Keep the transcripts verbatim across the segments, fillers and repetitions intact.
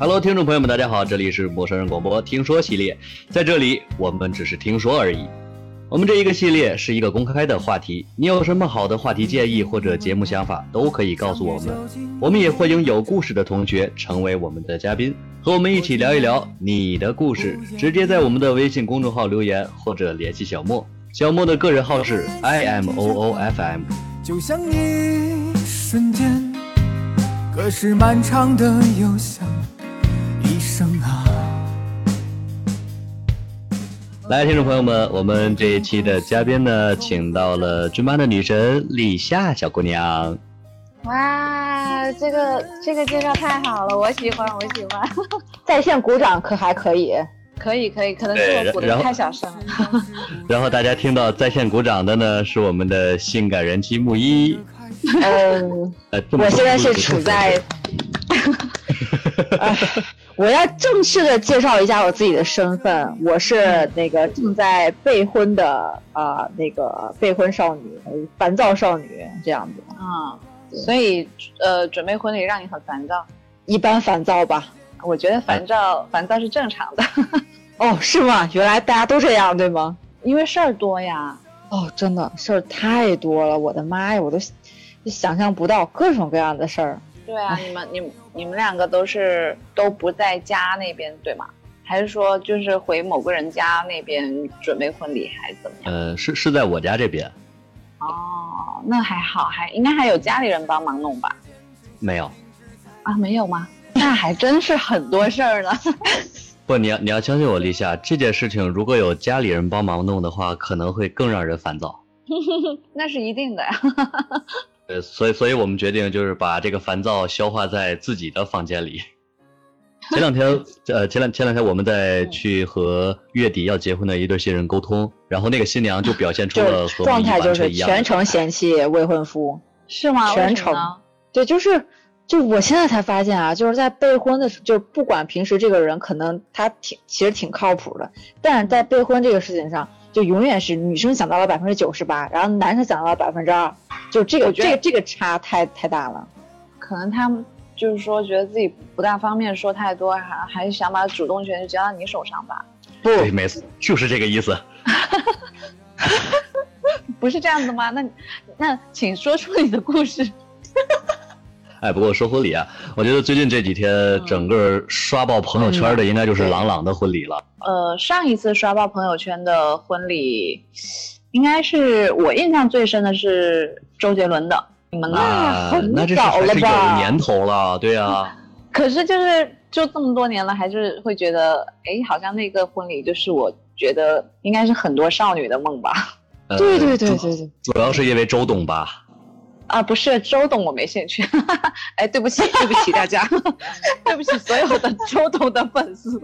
Hello， 听众朋友们，大家好，这里是陌生人广播听说系列，在这里我们只是听说而已。我们这一个系列是一个公开的话题，你有什么好的话题建议或者节目想法，都可以告诉我们。我们也会迎有故事的同学成为我们的嘉宾，和我们一起聊一聊你的故事。直接在我们的微信公众号留言或者联系小莫，小莫的个人号是 I M O O F M。 就像一瞬间，可是漫长的又想来，听众朋友们，我们这一期的嘉宾呢，请到了军班的女神李夏小姑娘。哇，这个这个介绍太好了，我喜欢，我喜欢。在线鼓掌可还可以？可以可以，可能是我鼓的太小声了。然后, 然后大家听到在线鼓掌的呢，是我们的性感人妻木一。嗯，呃、我现在是处在。哎，我要正式的介绍一下我自己的身份，我是那个正在备婚的啊、呃，那个备婚少女、烦躁少女这样子啊、嗯。所以呃，准备婚礼让你很烦躁，一般烦躁吧？我觉得烦躁，烦躁是正常的。哦，是吗？原来大家都这样，对吗？因为事儿多呀。哦，真的事儿太多了，我的妈呀，我都想象不到各种各样的事儿。对啊，你们你们你们两个都是都不在家那边对吗？还是说就是回某个人家那边准备婚礼还是怎么样？呃，是是在我家这边。哦，那还好，还应该还有家里人帮忙弄吧？没有。啊，没有吗？那还真是很多事儿呢。不，你要你要相信我，立夏，这件事情如果有家里人帮忙弄的话，可能会更让人烦躁。那是一定的呀。呃，所以，所以我们决定就是把这个烦躁消化在自己的房间里。前两天，呃，前两前两天我们在去和月底要结婚的一对新人沟通，然后那个新娘就表现出了和我们一般是一样的状态，就是全程嫌弃未婚夫，是吗？全程，对，就是，就我现在才发现啊，就是在备婚的时候，就不管平时这个人可能他挺其实挺靠谱的，但是在备婚这个事情上。就永远是女生想到了百分之九十八，然后男生想到了百分之二，就这个这个这个差太太大了。可能他们就是说觉得自己不大方便说太多，还还是想把主动权就交到你手上吧。不，没错，就是这个意思。不是这样子吗？那那请说出你的故事。哎，不过说婚礼啊，我觉得最近这几天整个刷爆朋友圈的应该就是朗朗的婚礼了、嗯、呃，上一次刷爆朋友圈的婚礼应该是我印象最深的是周杰伦的，你们呢、啊、那这是还是有年头了，对啊、嗯、可是就是就这么多年了，还是会觉得哎，好像那个婚礼就是我觉得应该是很多少女的梦吧、呃、对对对对对，主要是因为周董吧。啊，不是周董，我没兴趣。哎，对不起，对不起大家，对不起所有的周董的粉丝。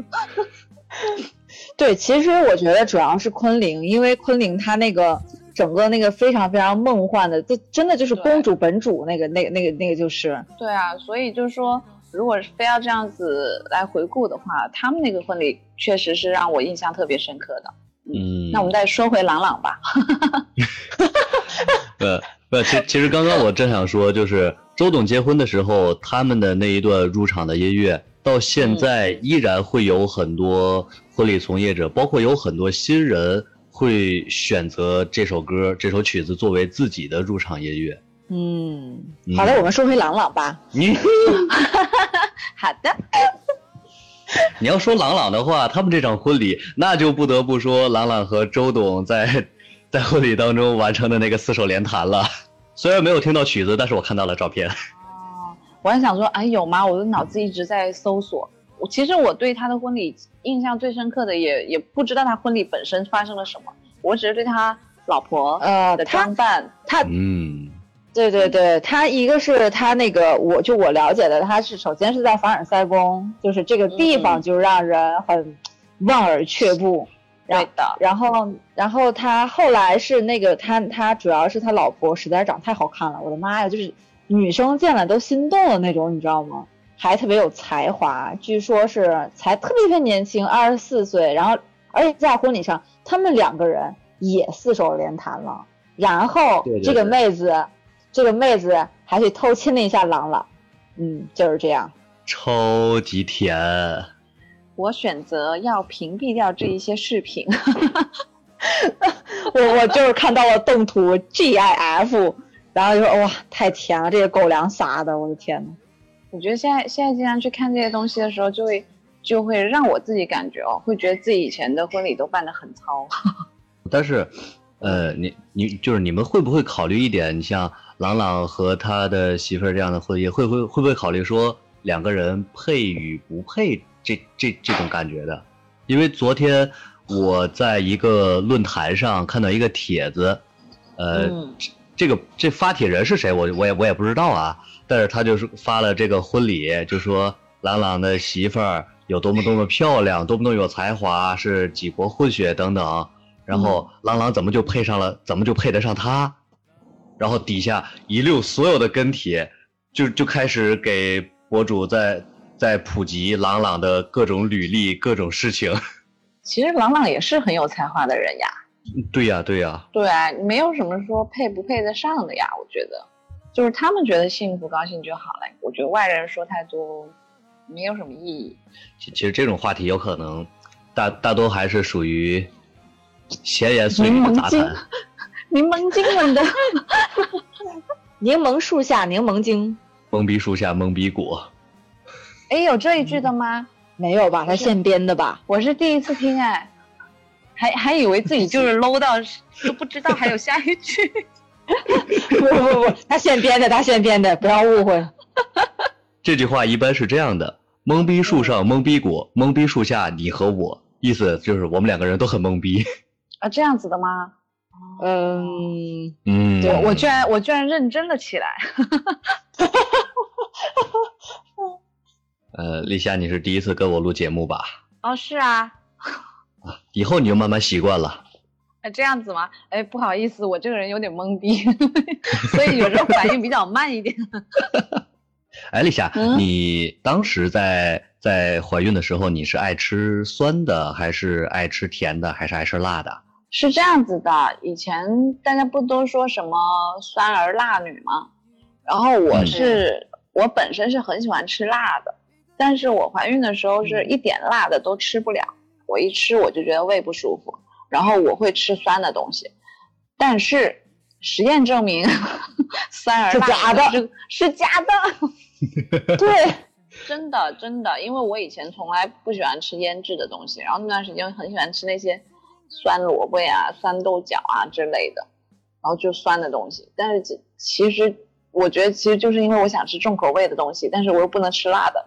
对，其实我觉得主要是昆凌，因为昆凌她那个整个那个非常非常梦幻的，就真的就是公主本主那个那个那个那个就是。对啊，所以就是说，如果非要这样子来回顾的话，他们那个婚礼确实是让我印象特别深刻的。嗯，那我们再说回朗朗吧。呃其其实刚刚我正想说，就是周董结婚的时候，他们的那一段入场的音乐，到现在依然会有很多婚礼从业者，包括有很多新人会选择这首歌、这首曲子作为自己的入场音乐。嗯，好了，我们说回朗朗吧。你好的。你要说朗朗的话，他们这场婚礼，那就不得不说朗朗和周董在。在婚礼当中完成的那个四手联弹了，虽然没有听到曲子，但是我看到了照片。哦，我还想说，哎，有吗？我的脑子一直在搜索。我其实我对他的婚礼印象最深刻的也也不知道他婚礼本身发生了什么，我只是对他老婆呃的装扮，他嗯，对对对，他一个是他那个，我就我了解的，他是首先是在凡尔赛宫，就是这个地方就让人很望而却步。嗯对的，然后，然后他后来是那个他他主要是他老婆实在长太好看了，我的妈呀，就是女生见了都心动的那种，你知道吗？还特别有才华，据说是才特别特别年轻，二十四岁，然后而且在婚礼上他们两个人也四手联弹了，然后对对对这个妹子这个妹子还去偷亲了一下郎朗，嗯，就是这样，超级甜。我选择要屏蔽掉这一些视频。我我就是看到了动图 G I F， 然后就说哇太甜了，这些狗粮啥的，我的天哪！我觉得现在现在经常去看这些东西的时候，就会就会让我自己感觉哦，会觉得自己以前的婚礼都办得很糙。但是，呃，你你就是你们会不会考虑一点？你像郎朗和他的媳妇儿这样的婚宴，会会会不会考虑说两个人配与不配这这这种感觉的？因为昨天我在一个论坛上看到一个帖子，呃，嗯、这个这发帖人是谁，我我也我也不知道啊。但是他就是发了这个婚礼，就说郎朗的媳妇儿有多么多么漂亮，多么多么有才华，是几国混血等等。然后郎朗怎么就配上了，怎么就配得上他？然后底下一溜所有的跟帖，就就开始给博主在在普及郎朗的各种履历、各种事情。其实郎朗也是很有才华的人呀。对呀、啊、对呀、啊、对啊，没有什么说配不配得上的呀，我觉得就是他们觉得幸福高兴就好了，我觉得外人说太多没有什么意义。其实这种话题有可能大大多还是属于闲言碎语的杂谈，柠檬精们的柠檬树下柠檬精，懵逼树下懵逼果。哎，有这一句的吗？没有吧，他现编的吧？我是第一次听哎，还还以为自己就是 low 到都不知道还有下一句。不不不，他现编的，他现编的，不要误会。这句话一般是这样的：懵逼树上懵逼果，懵逼树下你和我。意思就是我们两个人都很懵逼。啊，这样子的吗？嗯嗯，对，我居然我居然认真了起来。呃，立夏，你是第一次跟我录节目吧？哦，是啊。以后你就慢慢习惯了。哎，这样子吗？哎，不好意思，我这个人有点懵逼，所以有时候反应比较慢一点。哎，丽霞、嗯，你当时在在怀孕的时候，你是爱吃酸的，还是爱吃甜的，还是爱吃辣的？是这样子的，以前大家不都说什么酸儿辣女吗？然后我是、嗯、我本身是很喜欢吃辣的。但是我怀孕的时候是一点辣的都吃不了，我一吃我就觉得胃不舒服，然后我会吃酸的东西，但是实验证明酸而辣是是假的。对，真的真的，因为我以前从来不喜欢吃腌制的东西，然后那段时间很喜欢吃那些酸萝卜呀、酸豆角啊之类的，然后就酸的东西，但是其实我觉得其实就是因为我想吃重口味的东西，但是我又不能吃辣的。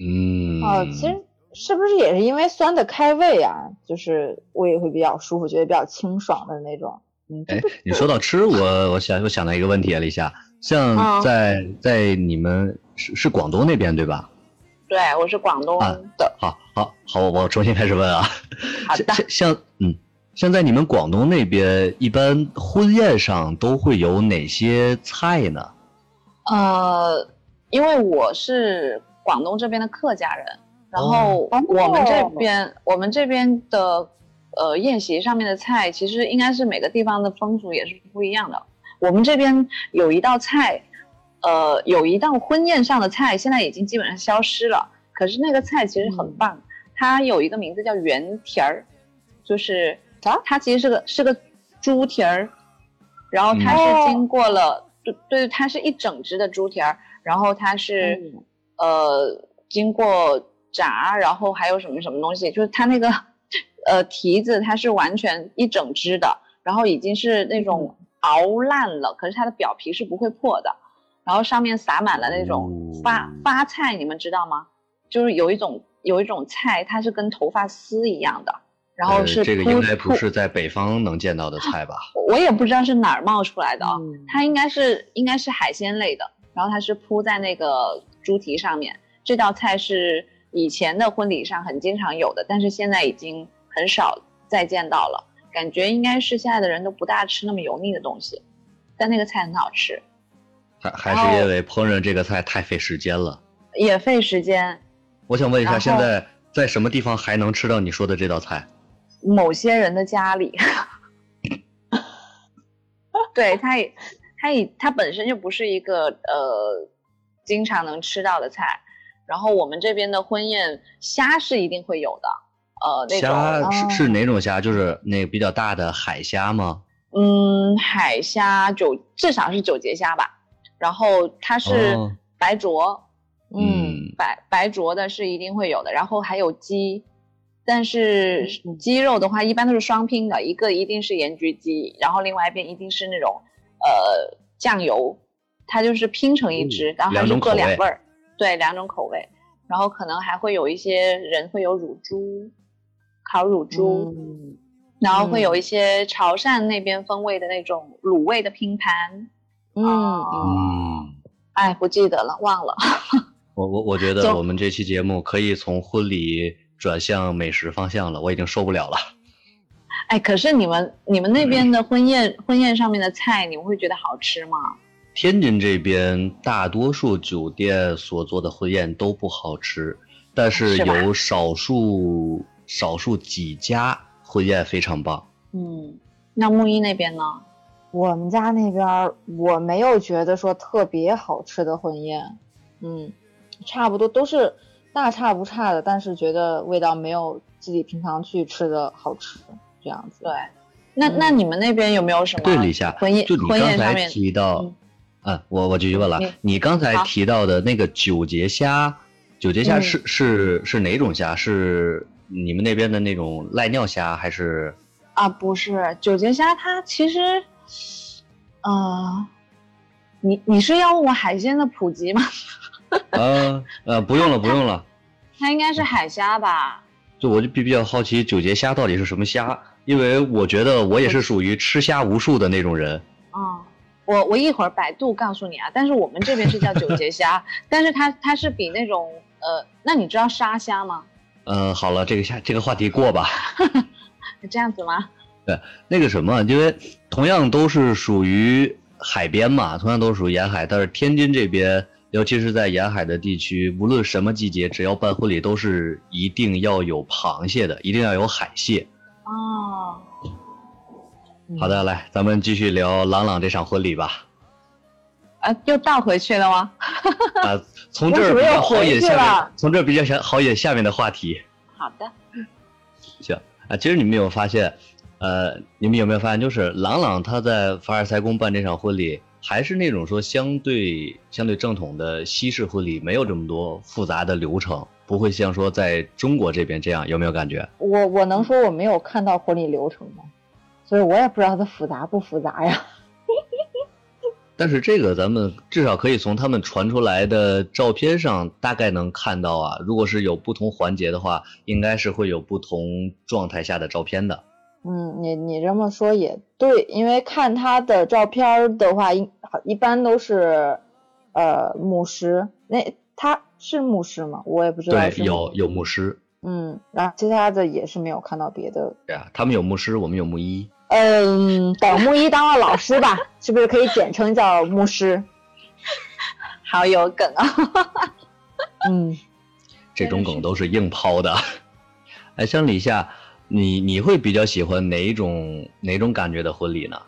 嗯，哦，其实是不是也是因为酸的开胃啊？就是我也会比较舒服，觉得比较清爽的那种。嗯，哎，你说到吃，我我想我想到一个问题了一下，像在、哦、在你们是是广东那边对吧？对，我是广东的。啊、好好好，我我重新开始问啊。好的。像嗯。像在你们广东那边，一般婚宴上都会有哪些菜呢？呃，因为我是广东这边的客家人，然后我们这边、哦、我们这边的呃宴席上面的菜，其实应该是每个地方的风俗也是不一样的。我们这边有一道菜，呃，有一道婚宴上的菜，现在已经基本上消失了。可是那个菜其实很棒，嗯、它有一个名字叫圆蹄儿，就是。啊、它其实是个是个猪蹄儿，然后它是经过了、嗯、对对，它是一整只的猪蹄儿，然后它是、嗯、呃经过炸，然后还有什么什么东西，就是它那个呃蹄子它是完全一整只的，然后已经是那种熬烂了、嗯、可是它的表皮是不会破的，然后上面撒满了那种发、嗯、发菜，你们知道吗？就是有一种有一种菜它是跟头发丝一样的，然后是、呃、这个应该不是在北方能见到的菜吧？我也不知道是哪儿冒出来的啊、哦嗯，它应该是应该是海鲜类的，然后它是铺在那个猪蹄上面。这道菜是以前的婚礼上很经常有的，但是现在已经很少再见到了。感觉应该是现在的人都不大吃那么油腻的东西，但那个菜很好吃。还还是因为烹饪这个菜太费时间了？也费时间。我想问一下，现在在什么地方还能吃到你说的这道菜？某些人的家里。对，它它它本身就不是一个呃经常能吃到的菜。然后我们这边的婚宴虾是一定会有的。呃，那种虾 是, 是哪种虾？就是那个比较大的海虾吗？嗯，海虾九至少是九节虾吧。然后它是白灼，哦、嗯，嗯白白灼的是一定会有的。然后还有鸡，但是鸡肉的话一般都是双拼的，一个一定是盐焗鸡，然后另外一边一定是那种呃酱油，它就是拼成一只，嗯、然后还是各两味儿，对，两种口味。然后可能还会有一些人会有乳猪，烤乳猪，嗯、然后会有一些潮汕那边风味的那种卤味的拼盘，嗯嗯，哎，不记得了，忘了。我我我觉得我们这期节目可以从婚礼转向美食方向了，我已经受不了了。哎，可是你们你们那边的婚宴、嗯、婚宴上面的菜，你们会觉得好吃吗？天津这边大多数酒店所做的婚宴都不好吃，但是有少数少数几家婚宴非常棒。嗯，那木一那边呢？我们家那边我没有觉得说特别好吃的婚宴，嗯，差不多都是大差不差的，但是觉得味道没有自己平常去吃的好吃，这样子。对，那、嗯、那你们那边有没有什么？对了一下，婚宴就你刚才提到。嗯啊，我我继续问了，你刚才提到的那个九节虾，九节虾是、嗯、是是哪种虾？是你们那边的那种濑尿虾还是？啊，不是，九节虾它其实，呃，你你是要问我海鲜的普及吗？呃呃，不用了不用了它，它应该是海虾吧？就我就比比较好奇九节虾到底是什么虾，因为我觉得我也是属于吃虾无数的那种人。啊、嗯。我我一会儿百度告诉你啊，但是我们这边是叫九节虾，但是它它是比那种呃，那你知道沙虾吗？呃，好了，这个虾这个话题过吧。这样子吗？对，那个什么，因为同样都是属于海边嘛，同样都属于沿海，但是天津这边，尤其是在沿海的地区，无论什么季节，只要办婚礼都是一定要有螃蟹的，一定要有海蟹。哦。好的，来，咱们继续聊朗朗这场婚礼吧。啊，又倒回去了吗？啊，从这儿比较好引下面，从这儿比较好引下面的话题。好的。行啊，其实你们有发现，呃，你们有没有发现，就是朗朗他在凡尔赛宫办这场婚礼，还是那种说相对相对正统的西式婚礼，没有这么多复杂的流程。不会像说在中国这边这样，有没有感觉？我我能说我没有看到婚礼流程吗？所以我也不知道它复杂不复杂呀。但是这个咱们至少可以从他们传出来的照片上大概能看到啊，如果是有不同环节的话，应该是会有不同状态下的照片的。嗯，你你这么说也对，因为看他的照片的话，一一般都是呃牧师，那他是牧师吗？我也不知道。对，有有牧师。嗯，然后其他的也是没有看到别的。对啊，他们有牧师，我们有牧医。嗯，等木一当了老师吧，是不是可以简称叫牧师？好有梗啊！嗯，这种梗都是硬抛的。哎，像李夏，你你会比较喜欢哪一种哪种感觉的婚礼呢？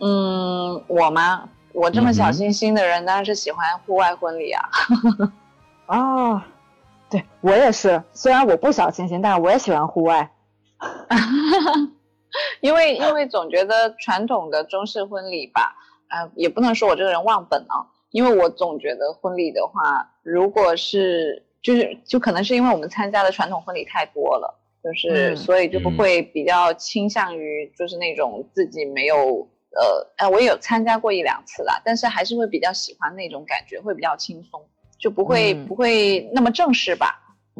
嗯，我吗？我这么小清新的人，当然是喜欢户外婚礼啊。哦，对，我也是，虽然我不小清新，但是我也喜欢户外。因为因为总觉得传统的中式婚礼吧，呃，也不能说我这个人忘本啊，因为我总觉得婚礼的话，如果是就是就可能是因为我们参加的传统婚礼太多了，就是、嗯、所以就不会比较倾向于就是那种自己没有呃，我也有参加过一两次啦，但是还是会比较喜欢那种感觉，会比较轻松，就不会、嗯、不会那么正式吧。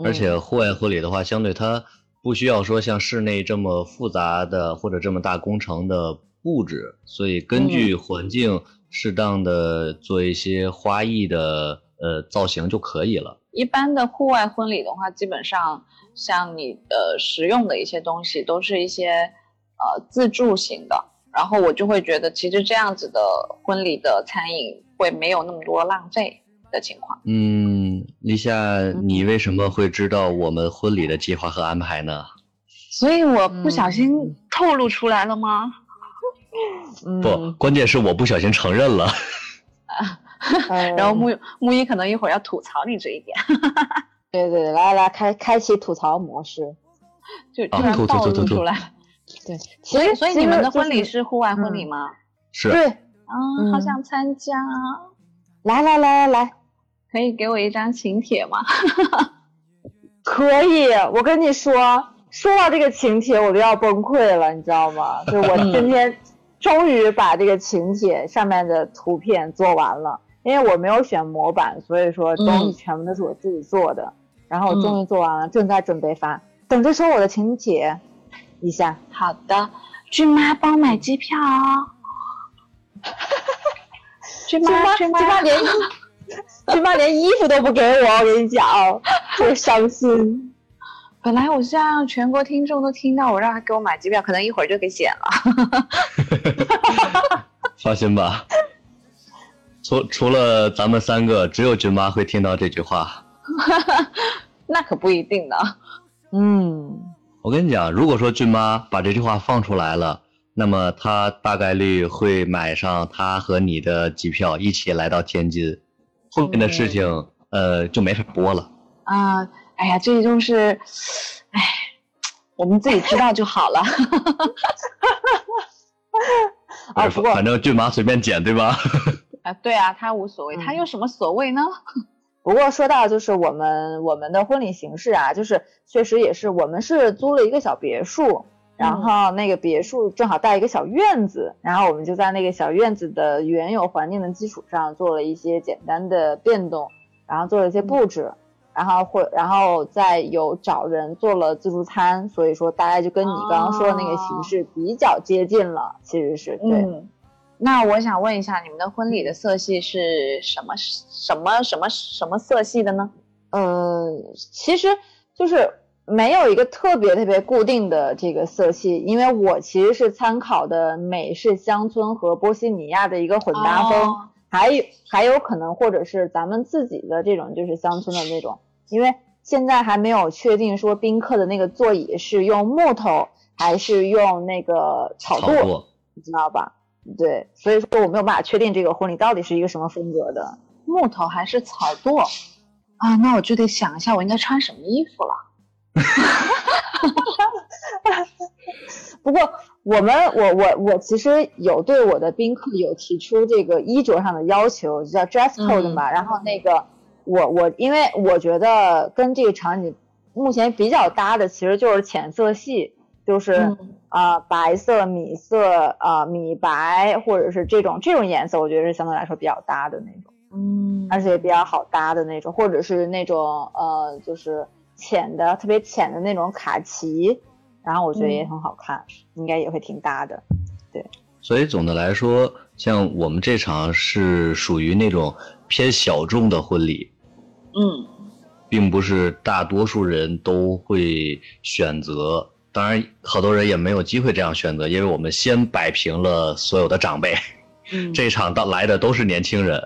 而且户外婚礼的话，相对它不需要说像室内这么复杂的或者这么大工程的布置，所以根据环境适当的做一些花艺的、嗯、呃造型就可以了。一般的户外婚礼的话，基本上像你的、呃、使用的一些东西都是一些呃自助型的，然后我就会觉得其实这样子的婚礼的餐饮会没有那么多浪费的情况。嗯，立夏你为什么会知道我们婚礼的计划和安排呢？所以我不小心透露出来了吗？嗯、不，关键是我不小心承认了。然后木木一可能一会儿要吐槽你这一点。对对，来来开开启吐槽模式，就突然暴露出来。啊、对，所以所以你们的婚礼是户外婚礼吗？嗯、是。对啊、嗯，好想参加。来来来来来，可以给我一张请帖吗？可以，我跟你说，说到这个请帖，我都要崩溃了，你知道吗？就我今天终于把这个请帖上面的图片做完了，因为我没有选模板，所以说东西全部都是我自己做的。嗯、然后我终于做完了，正在准备发，等着收我的请帖。一下，好的，君妈帮买机票哦。君妈，君妈连君妈连衣服都不给我，我跟你讲，我伤心。本来我是让全国听众都听到我让他给我买机票，可能一会儿就给剪了。放心吧，除除了咱们三个，只有君妈会听到这句话。那可不一定呢。嗯，我跟你讲，如果说君妈把这句话放出来了，那么他大概率会买上他和你的机票一起来到天津，后面的事情、嗯、呃就没法播了啊、呃、哎呀，这就是哎我们自己知道就好了。啊不过反正俊妈随便剪对吧？啊对啊，他无所谓、嗯、他有什么所谓呢？不过说到就是我们我们的婚礼形式啊，就是确实也是我们是租了一个小别墅，然后那个别墅正好带一个小院子，然后我们就在那个小院子的原有环境的基础上做了一些简单的变动，然后做了一些布置，嗯、然后会然后再有找人做了自助餐，所以说大概就跟你刚刚说的那个形式比较接近了，哦、其实是对、嗯。那我想问一下，你们的婚礼的色系是什么什么什么什么色系的呢？呃，其实就是。没有一个特别特别固定的这个色系，因为我其实是参考的美式乡村和波西米亚的一个混搭风，哦、还有还有可能或者是咱们自己的这种就是乡村的那种，因为现在还没有确定说宾客的那个座椅是用木头还是用那个草垛，你知道吧？对，所以说我没有办法确定这个婚礼到底是一个什么风格的，木头还是草垛啊？那我就得想一下我应该穿什么衣服了。不过我们我我我其实有对我的宾客有提出这个衣着上的要求，就叫 dress code 嘛、嗯、然后那个我我因为我觉得跟这个场景目前比较搭的其实就是浅色系，就是啊、嗯呃、白色米色啊、呃、米白或者是这种这种颜色，我觉得是相对来说比较搭的那种，嗯，而且也比较好搭的那种，或者是那种呃就是浅的特别浅的那种卡其，然后我觉得也很好看、嗯、应该也会挺搭的。对，所以总的来说像我们这场是属于那种偏小众的婚礼，嗯，并不是大多数人都会选择，当然好多人也没有机会这样选择，因为我们先摆平了所有的长辈、嗯、这场到来的都是年轻人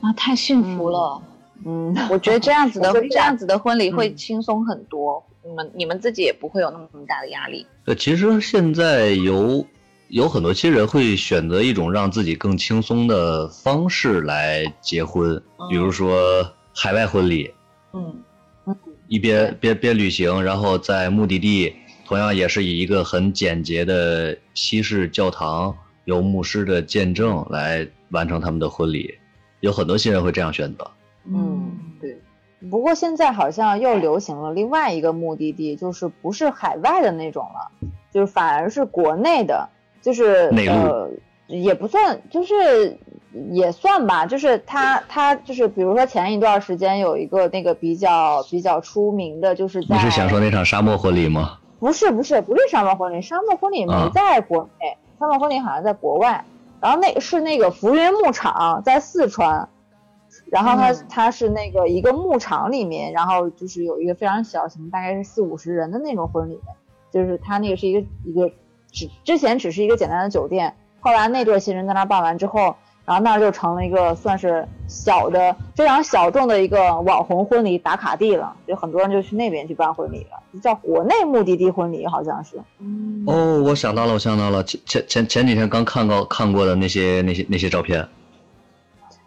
啊，太幸福了、嗯嗯，我觉得这样子的这样子的婚礼会轻松很多，嗯、你们你们自己也不会有那么大的压力。对，其实现在有有很多亲人会选择一种让自己更轻松的方式来结婚，嗯、比如说海外婚礼，嗯嗯，一边边边旅行，然后在目的地同样也是以一个很简洁的西式教堂，由牧师的见证来完成他们的婚礼，有很多亲人会这样选择。嗯，对。不过现在好像又流行了另外一个目的地，就是不是海外的那种了，就是反而是国内的，就是内陆、呃、也不算，就是也算吧。就是他他就是比如说前一段时间有一个那个比较比较出名的，就是在你是想说那场沙漠婚礼吗？不是不是不是沙漠婚礼，沙漠婚礼没在国内，啊、沙漠婚礼好像在国外。然后那是那个浮云牧场在四川。然后它它是那个一个牧场里面，然后就是有一个非常小型，大概是四五十人的那种婚礼，就是它那个是一个一个只之前只是一个简单的酒店，后来那对新人在那办完之后，然后那就成了一个算是小的非常小众的一个网红婚礼打卡地了，就很多人就去那边去办婚礼了，叫国内目的地婚礼好像是。哦，我想到了，我想到了，前前前几天刚看过看过的那些那些那些照片。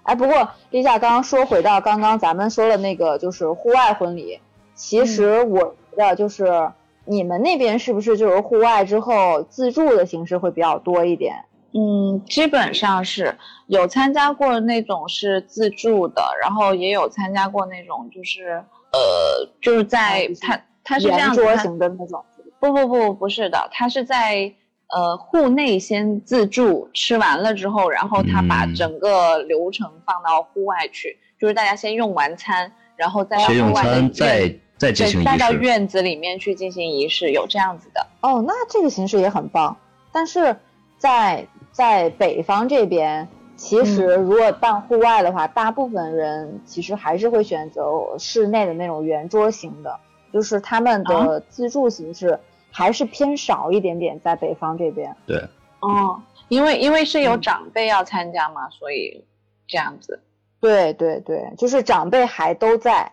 哎，不过立夏刚刚说回到刚刚咱们说的那个就是户外婚礼，其实我觉得就是你们那边是不是就是户外之后自助的形式会比较多一点？嗯，基本上是有参加过那种是自助的，然后也有参加过那种就是呃就是在它它是这样子圆桌型的那种。不不不不是的，它是在呃户内先自助吃完了之后，然后他把整个流程放到户外去，嗯、就是大家先用完餐，然后再到户外的再再进行仪式，带到院子里面去进行仪式，有这样子的。哦，那这个形式也很棒，但是在。在北方这边其实如果办户外的话、嗯、大部分人其实还是会选择室内的那种圆桌型的，就是他们的自助形式还是偏少一点点在北方这边。对，哦，因为因为是有长辈要参加嘛、嗯、所以这样子。对对对，就是长辈还都在，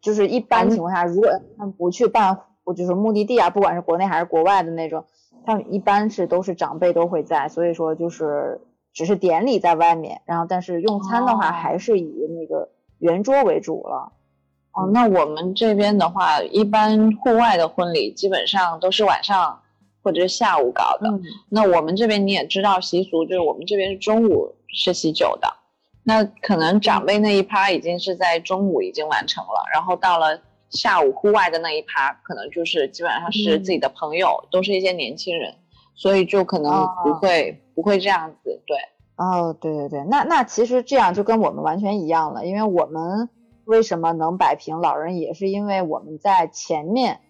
就是一般情况下、嗯、如果他们不去办就是目的地啊，不管是国内还是国外的那种，他们一般是都是长辈都会在，所以说就是只是典礼在外面，然后但是用餐的话还是以那个圆桌为主了。哦，哦，那我们这边的话，一般户外的婚礼基本上都是晚上或者是下午搞的。嗯、那我们这边你也知道习俗，就是我们这边是中午是喜酒的，那可能长辈那一趴已经是在中午已经完成了，然后到了下午户外的那一趴可能就是基本上是自己的朋友、嗯、都是一些年轻人，所以就可能不会、哦、不会这样子。对，哦对对对，那那其实这样就跟我们完全一样了，因为我们为什么能摆平老人也是因为我们在前面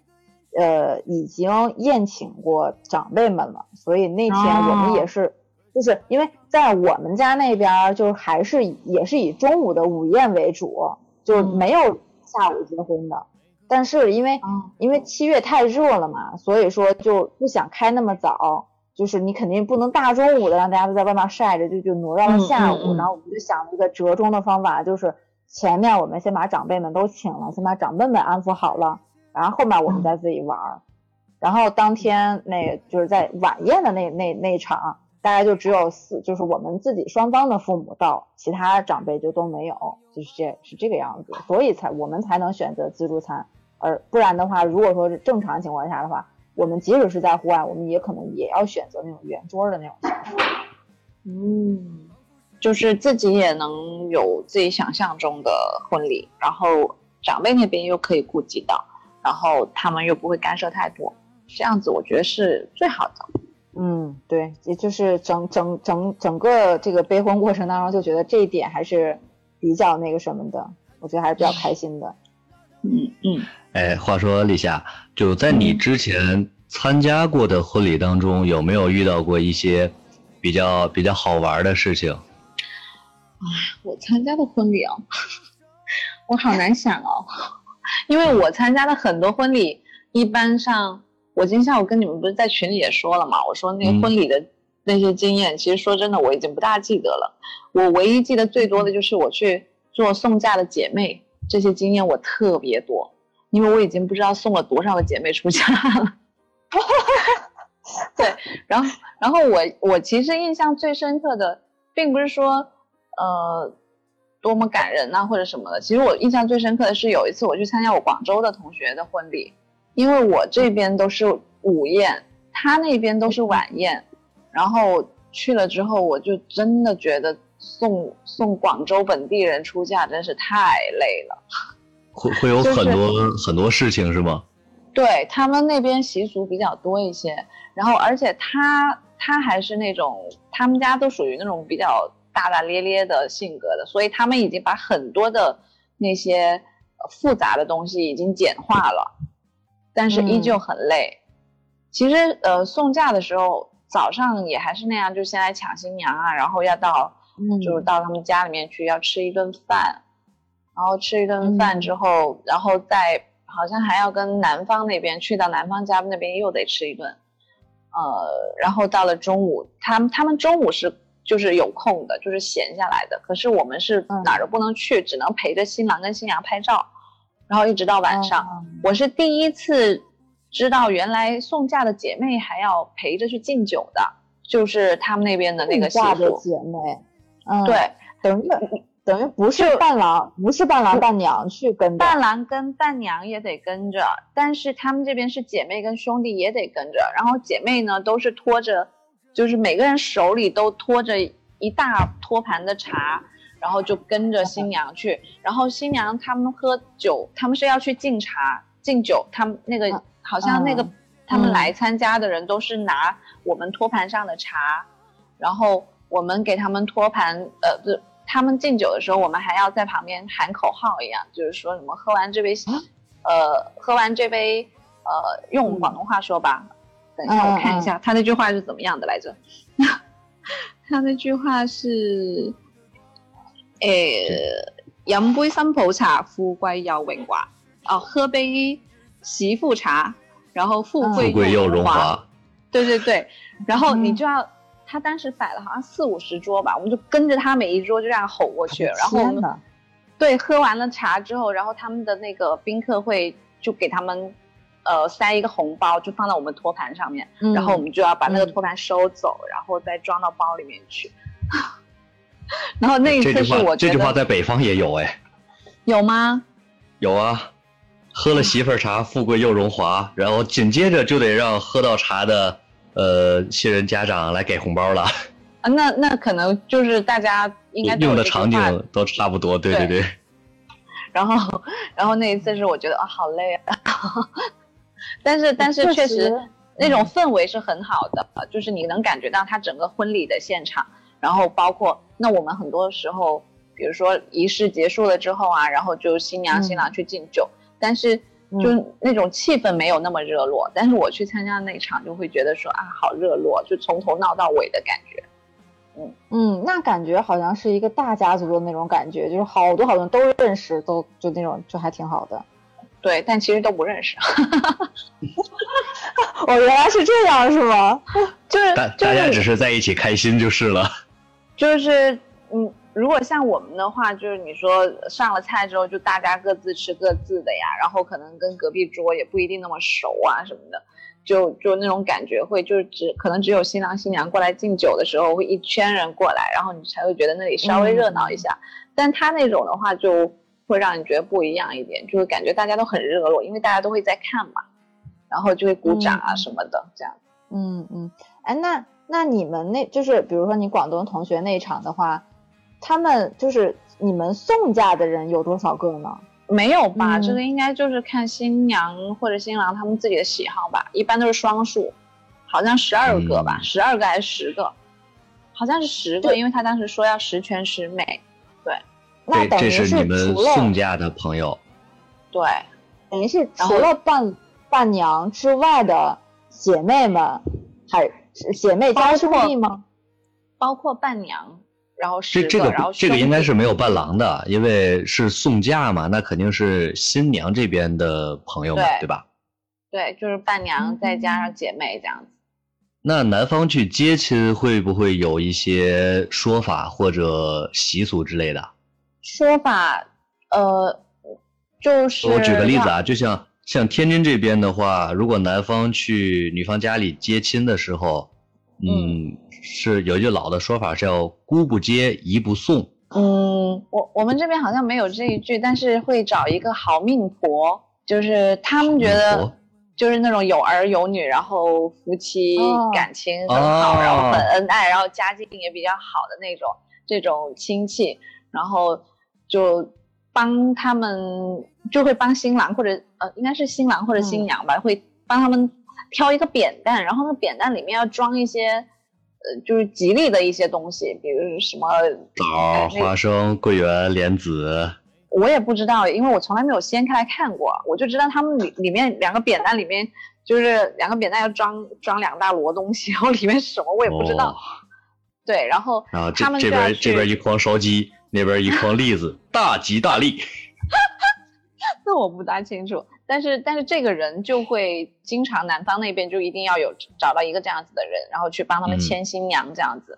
呃已经宴请过长辈们了，所以那天我们也是、哦、就是因为在我们家那边就还是也是以中午的午宴为主，就没有、嗯下午结婚的，但是因为、嗯、因为七月太热了嘛，所以说就不想开那么早，就是你肯定不能大中午的让大家都在外面晒着，就就挪到了下午、嗯嗯、然后我们就想了一个折中的方法，就是前面我们先把长辈们都请了，先把长辈们安抚好了，然后后面我们再自己玩、嗯、然后当天那就是在晚宴的那那那场大概就只有四就是我们自己双方的父母到，其他长辈就都没有，就是这是这个样子，所以才我们才能选择自助餐，而不然的话如果说是正常情况下的话，我们即使是在户外我们也可能也要选择那种圆桌的那种形式。嗯，就是自己也能有自己想象中的婚礼，然后长辈那边又可以顾及到，然后他们又不会干涉太多，这样子我觉得是最好的。嗯，对，也就是整整整整个这个悲婚过程当中，就觉得这一点还是比较那个什么的，我觉得还是比较开心的。嗯嗯。哎，话说立夏，就在你之前参加过的婚礼当中，嗯、有没有遇到过一些比较比较好玩的事情？哎，我参加的婚礼啊，我好难想哦，因为我参加的很多婚礼，一般上。我今天下午跟你们不是在群里也说了嘛，我说那个婚礼的那些经验、嗯、其实说真的我已经不大记得了，我唯一记得最多的就是我去做送嫁的姐妹，这些经验我特别多，因为我已经不知道送了多少个姐妹出嫁了。对，然后然后我我其实印象最深刻的并不是说呃多么感人啊或者什么的，其实我印象最深刻的是有一次我去参加我广州的同学的婚礼，因为我这边都是午宴，他那边都是晚宴，然后去了之后我就真的觉得送送广州本地人出嫁真是太累了，会会有很多、就是、很多事情是吗？对，他们那边习俗比较多一些，然后而且他他还是那种他们家都属于那种比较大大咧咧的性格的，所以他们已经把很多的那些复杂的东西已经简化了，但是依旧很累、嗯、其实呃送嫁的时候早上也还是那样，就先来抢新娘啊，然后要到、嗯、就是到他们家里面去要吃一顿饭，然后吃一顿饭之后、嗯、然后再好像还要跟男方那边去到男方家那边又得吃一顿，呃，然后到了中午，他们他们中午是就是有空的，就是闲下来的。可是我们是哪儿都不能去，嗯、只能陪着新郎跟新娘拍照，然后一直到晚上。嗯、我是第一次知道，原来送嫁的姐妹还要陪着去敬酒的，就是他们那边的那个习俗。的姐妹，嗯、对，等于等于不是伴郎，不是伴郎伴娘去跟着，伴郎跟伴娘也得跟着，但是他们这边是姐妹跟兄弟也得跟着。然后姐妹呢都是拖着，就是每个人手里都拖着一大托盘的茶，然后就跟着新娘去。然后新娘他们喝酒，他们是要去敬茶敬酒，他们那个好像那个、嗯、他们来参加的人都是拿我们托盘上的茶，然后我们给他们托盘，呃，他们敬酒的时候，我们还要在旁边喊口号一样，就是说什么喝完这杯，呃，喝完这杯，呃，用我们广东话说吧，等一下我看一下、嗯、他那句话是怎么样的来着？他那句话是，诶、呃，饮杯新抱茶，富贵又荣华。哦，喝杯媳妇茶，然后富贵又荣华、嗯、对对对，然后你就要、嗯、他当时摆了好像四五十桌吧，我们就跟着他每一桌就这样吼过去。然后我们对喝完了茶之后，然后他们的那个宾客会就给他们呃塞一个红包，就放到我们托盘上面、嗯、然后我们就要把那个托盘收走、嗯、然后再装到包里面去。然后那一次是我觉得这句话在北方也有。哎，有吗？有啊，喝了媳妇儿茶，富贵又荣华，然后紧接着就得让喝到茶的呃新人家长来给红包了啊。那那可能就是大家应该用的场景都差不多。对对 对, 对。然后然后那一次是我觉得啊、哦、好累啊。但是但是确实那种氛围是很好的、嗯、就是你能感觉到他整个婚礼的现场，然后包括那我们很多时候比如说仪式结束了之后啊，然后就新娘新郎去敬酒。嗯，但是就那种气氛没有那么热络、嗯、但是我去参加那场就会觉得说啊好热络，就从头闹到尾的感觉。嗯嗯，那感觉好像是一个大家族的那种感觉，就是好多好多都认识，都就那种就还挺好的。对，但其实都不认识。我原来是这样是吗？就是大家只是在一起开心就是了。就是嗯，如果像我们的话，就是你说上了菜之后就大家各自吃各自的呀，然后可能跟隔壁桌也不一定那么熟啊什么的，就就那种感觉会就是只可能只有新郎新娘过来敬酒的时候会一圈人过来，然后你才会觉得那里稍微热闹一下、嗯、但他那种的话就会让你觉得不一样一点，就是感觉大家都很热络，因为大家都会在看嘛，然后就会鼓掌啊什么的、嗯、这样。嗯嗯，哎，那那你们那就是比如说你广东同学那一场的话，他们就是你们送嫁的人有多少个呢？没有吧、嗯、这个应该就是看新娘或者新郎他们自己的喜好吧，一般都是双数，好像十二个吧，十二、嗯、个还是十个，好像是十个，因为他当时说要十全十美。对，那等于是这是你们送嫁的朋友。对，等于是除了伴伴娘之外的姐妹们，还姐妹加兄弟吗？包括伴娘，然后是这个，然后这个应该是没有伴郎的，因为是送嫁嘛，那肯定是新娘这边的朋友嘛， 对, 对吧？对，就是伴娘再加上姐妹这样子。那男方去接亲会不会有一些说法或者习俗之类的？说法，呃，就是我举个例子啊，就像像天津这边的话，如果男方去女方家里接亲的时候，嗯。嗯，是有一句老的说法叫姑不接姨不送。嗯，我我们这边好像没有这一句，但是会找一个好命婆，就是他们觉得就是那种有儿有女，然后夫妻感情很好、哦、然后很恩爱、哦、然后家境也比较好的那种这种亲戚，然后就帮他们，就会帮新郎或者呃应该是新郎或者新娘吧、嗯、会帮他们挑一个扁担，然后那扁担里面要装一些就是吉利的一些东西，比如什么枣、花生、桂圆、莲子，我也不知道，因为我从来没有掀开来看过，我就知道他们里里面两个扁担里面就是两个扁担要装装两大箩东西，然后里面是什么我也不知道。哦、对，然后然后这这边这边一筐烧鸡，那边一筐栗子，大吉大利。那我不大清楚，但是但是这个人就会经常南方那边就一定要有找到一个这样子的人，然后去帮他们牵新娘这样子。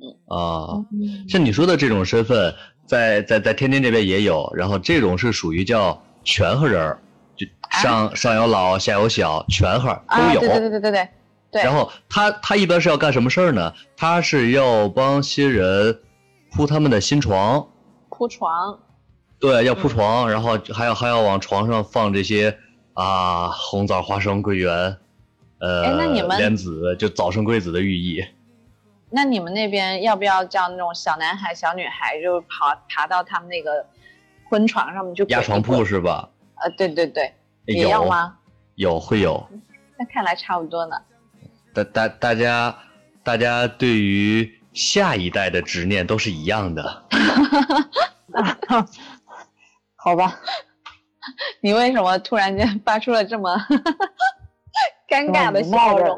嗯啊，像你说的这种身份，在在在天津这边也有，然后这种是属于叫全和人，就上、啊、上有老下有小，全和都有。啊、对对对对对对。对，然后他他一般是要干什么事儿呢？他是要帮新人铺他们的新床，铺床。对，要铺床，嗯、然后还要还要往床上放这些啊红枣、花生、桂圆，呃，莲子，就早生贵子的寓意。那你们那边要不要叫那种小男孩、小女孩就爬爬到他们那个婚床上面就压床铺是吧？呃，对对对，也要吗？有会有。那看来差不多呢。大大大家大家对于下一代的执念都是一样的。好吧，你为什么突然间发出了这么尴尬的笑容？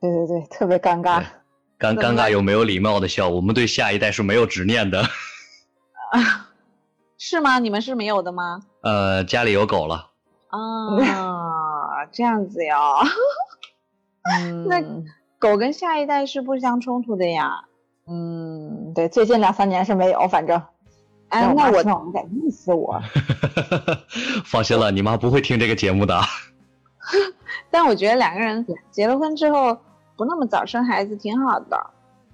对对对，特别尴尬，尴尴尬又没有礼貌的笑。我们对下一代是没有执念的。啊，是吗？你们是没有的吗？呃，家里有狗了。啊，这样子呀。嗯，那狗跟下一代是不相冲突的呀。嗯，对，最近两三年是没有，反正。哎，那我那我得意思我。放心了，你妈不会听这个节目的。但我觉得两个人结了婚之后不那么早生孩子挺好的，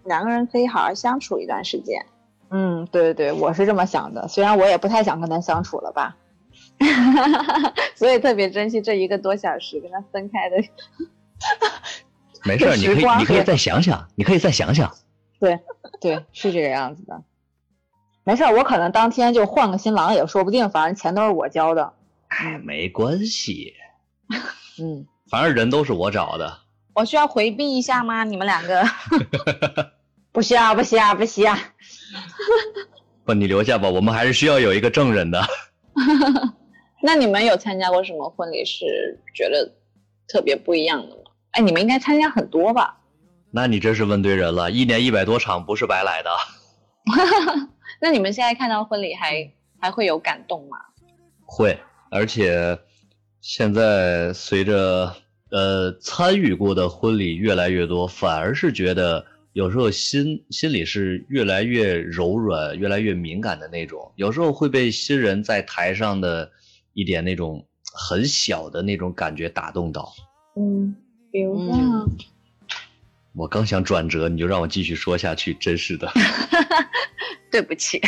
两个人可以好好相处一段时间。嗯，对对对，我是这么想的，虽然我也不太想跟他相处了吧。所以特别珍惜这一个多小时跟他分开的。没事，你可以你可以再想想，你可以再想想。对对，是这个样子的。没事，我可能当天就换个新郎也说不定，反正钱都是我交的。哎，没关系。嗯，反正人都是我找的。我需要回避一下吗？你们两个？不需要，不需要，不需要。不，你留下吧，我们还是需要有一个证人的。那你们有参加过什么婚礼是觉得特别不一样的吗？哎，你们应该参加很多吧？那你真是问对人了，一年一百多场不是白来的。那你们现在看到婚礼还还会有感动吗？会，而且现在随着呃参与过的婚礼越来越多，反而是觉得有时候心心里是越来越柔软、越来越敏感的那种。有时候会被新人在台上的一点那种很小的那种感觉打动到。嗯，比如这样。嗯，我刚想转折，你就让我继续说下去，真是的。对不起。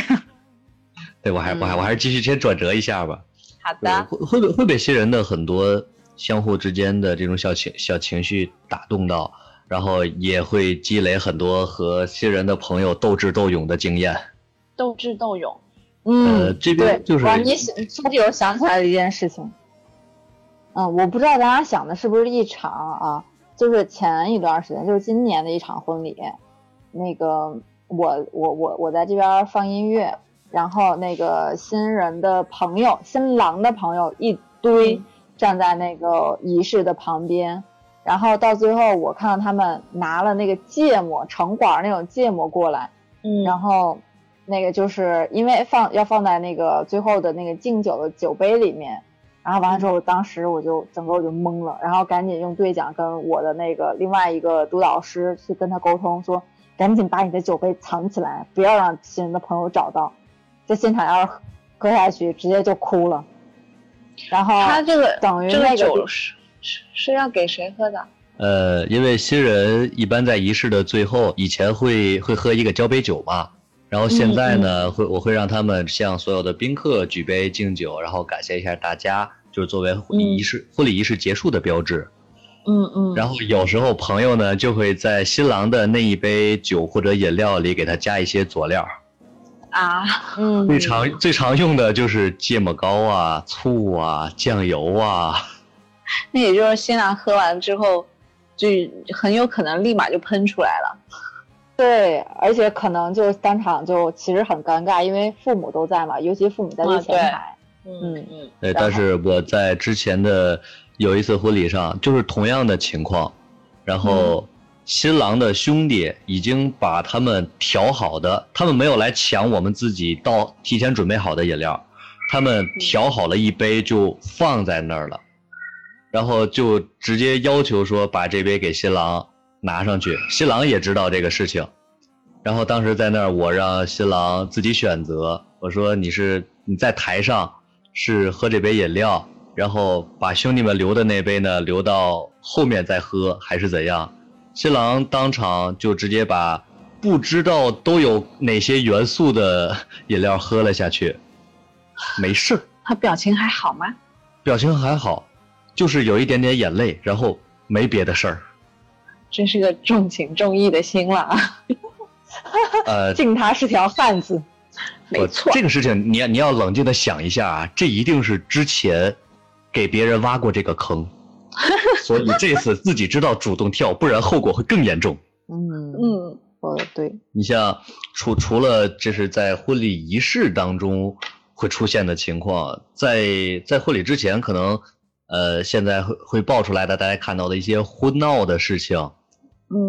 对，我还我还我还是继续先转折一下吧。好的。会会被新人的很多相互之间的这种小情小情绪打动到，然后也会积累很多和新人的朋友斗智斗勇的经验。斗智斗勇。嗯，呃、这边就是。哇，你说这我想起来了一件事情。嗯，我不知道大家想的是不是一场啊。就是前一段时间，就是今年的一场婚礼，那个我我我我在这边放音乐，然后那个新人的朋友、新郎的朋友一堆站在那个仪式的旁边，嗯、然后到最后我看到他们拿了那个芥末成管那种芥末过来，嗯，然后那个就是因为放要放在那个最后的那个敬酒的酒杯里面。然后完了之后，当时我就整个我就懵了，然后赶紧用对讲跟我的那个另外一个督导师去跟他沟通，说赶紧把你的酒杯藏起来，不要让新人的朋友找到。在现场要是喝下去，直接就哭了。然后他这个等于那个、这个、酒是是要给谁喝的？呃，因为新人一般在仪式的最后，以前会会喝一个交杯酒嘛。然后现在呢，嗯、会我会让他们向所有的宾客举杯敬酒，然后感谢一下大家，就是作为婚礼仪式、嗯、婚礼仪式结束的标志。嗯嗯。然后有时候朋友呢，就会在新郎的那一杯酒或者饮料里给他加一些佐料。啊，嗯。最常最常用的就是芥末膏啊、醋啊、酱油啊。那也就是新郎喝完之后，就很有可能立马就喷出来了。对，而且可能就当场就其实很尴尬，因为父母都在嘛，尤其父母在最前台。啊、嗯嗯。对，但是我在之前的有一次婚礼上，就是同样的情况，然后新郎的兄弟已经把他们调好的，他们没有来抢我们自己到提前准备好的饮料，他们调好了一杯就放在那儿了，然后就直接要求说把这杯给新郎拿上去。新郎也知道这个事情，然后当时在那儿我让新郎自己选择，我说你是你在台上是喝这杯饮料，然后把兄弟们留的那杯呢留到后面再喝还是怎样。新郎当场就直接把不知道都有哪些元素的饮料喝了下去，没事。他表情还好吗？表情还好，就是有一点点眼泪，然后没别的事儿。真是个重情重义的新郎啊！呃，敬他是条汉子，没错。这个事情你你要冷静的想一下啊，这一定是之前给别人挖过这个坑，所以这次自己知道主动跳，不然后果会更严重。嗯嗯，我对。你像除除了这是在婚礼仪式当中会出现的情况，在在婚礼之前可能呃现在会会爆出来的大家看到的一些婚闹的事情。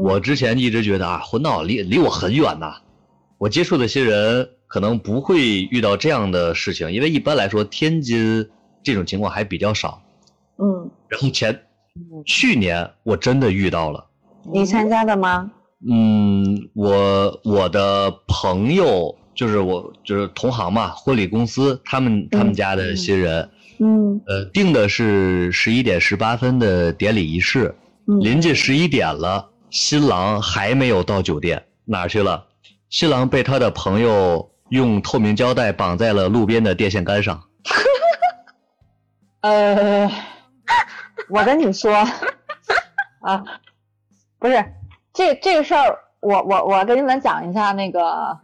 我之前一直觉得啊，婚闹离离我很远呐、啊，我接触的些人可能不会遇到这样的事情，因为一般来说天津这种情况还比较少。嗯，然后前去年我真的遇到了。你参加的吗？嗯，我我的朋友就是我就是同行嘛，婚礼公司他们他们家的些人，嗯，嗯呃，定的是十一点十八分的典礼仪式，嗯、临近十一点了。新郎还没有到酒店，哪去了？新郎被他的朋友用透明胶带绑在了路边的电线杆上。呃，我跟你说啊，不是这这个事儿，我我我跟你们讲一下那个，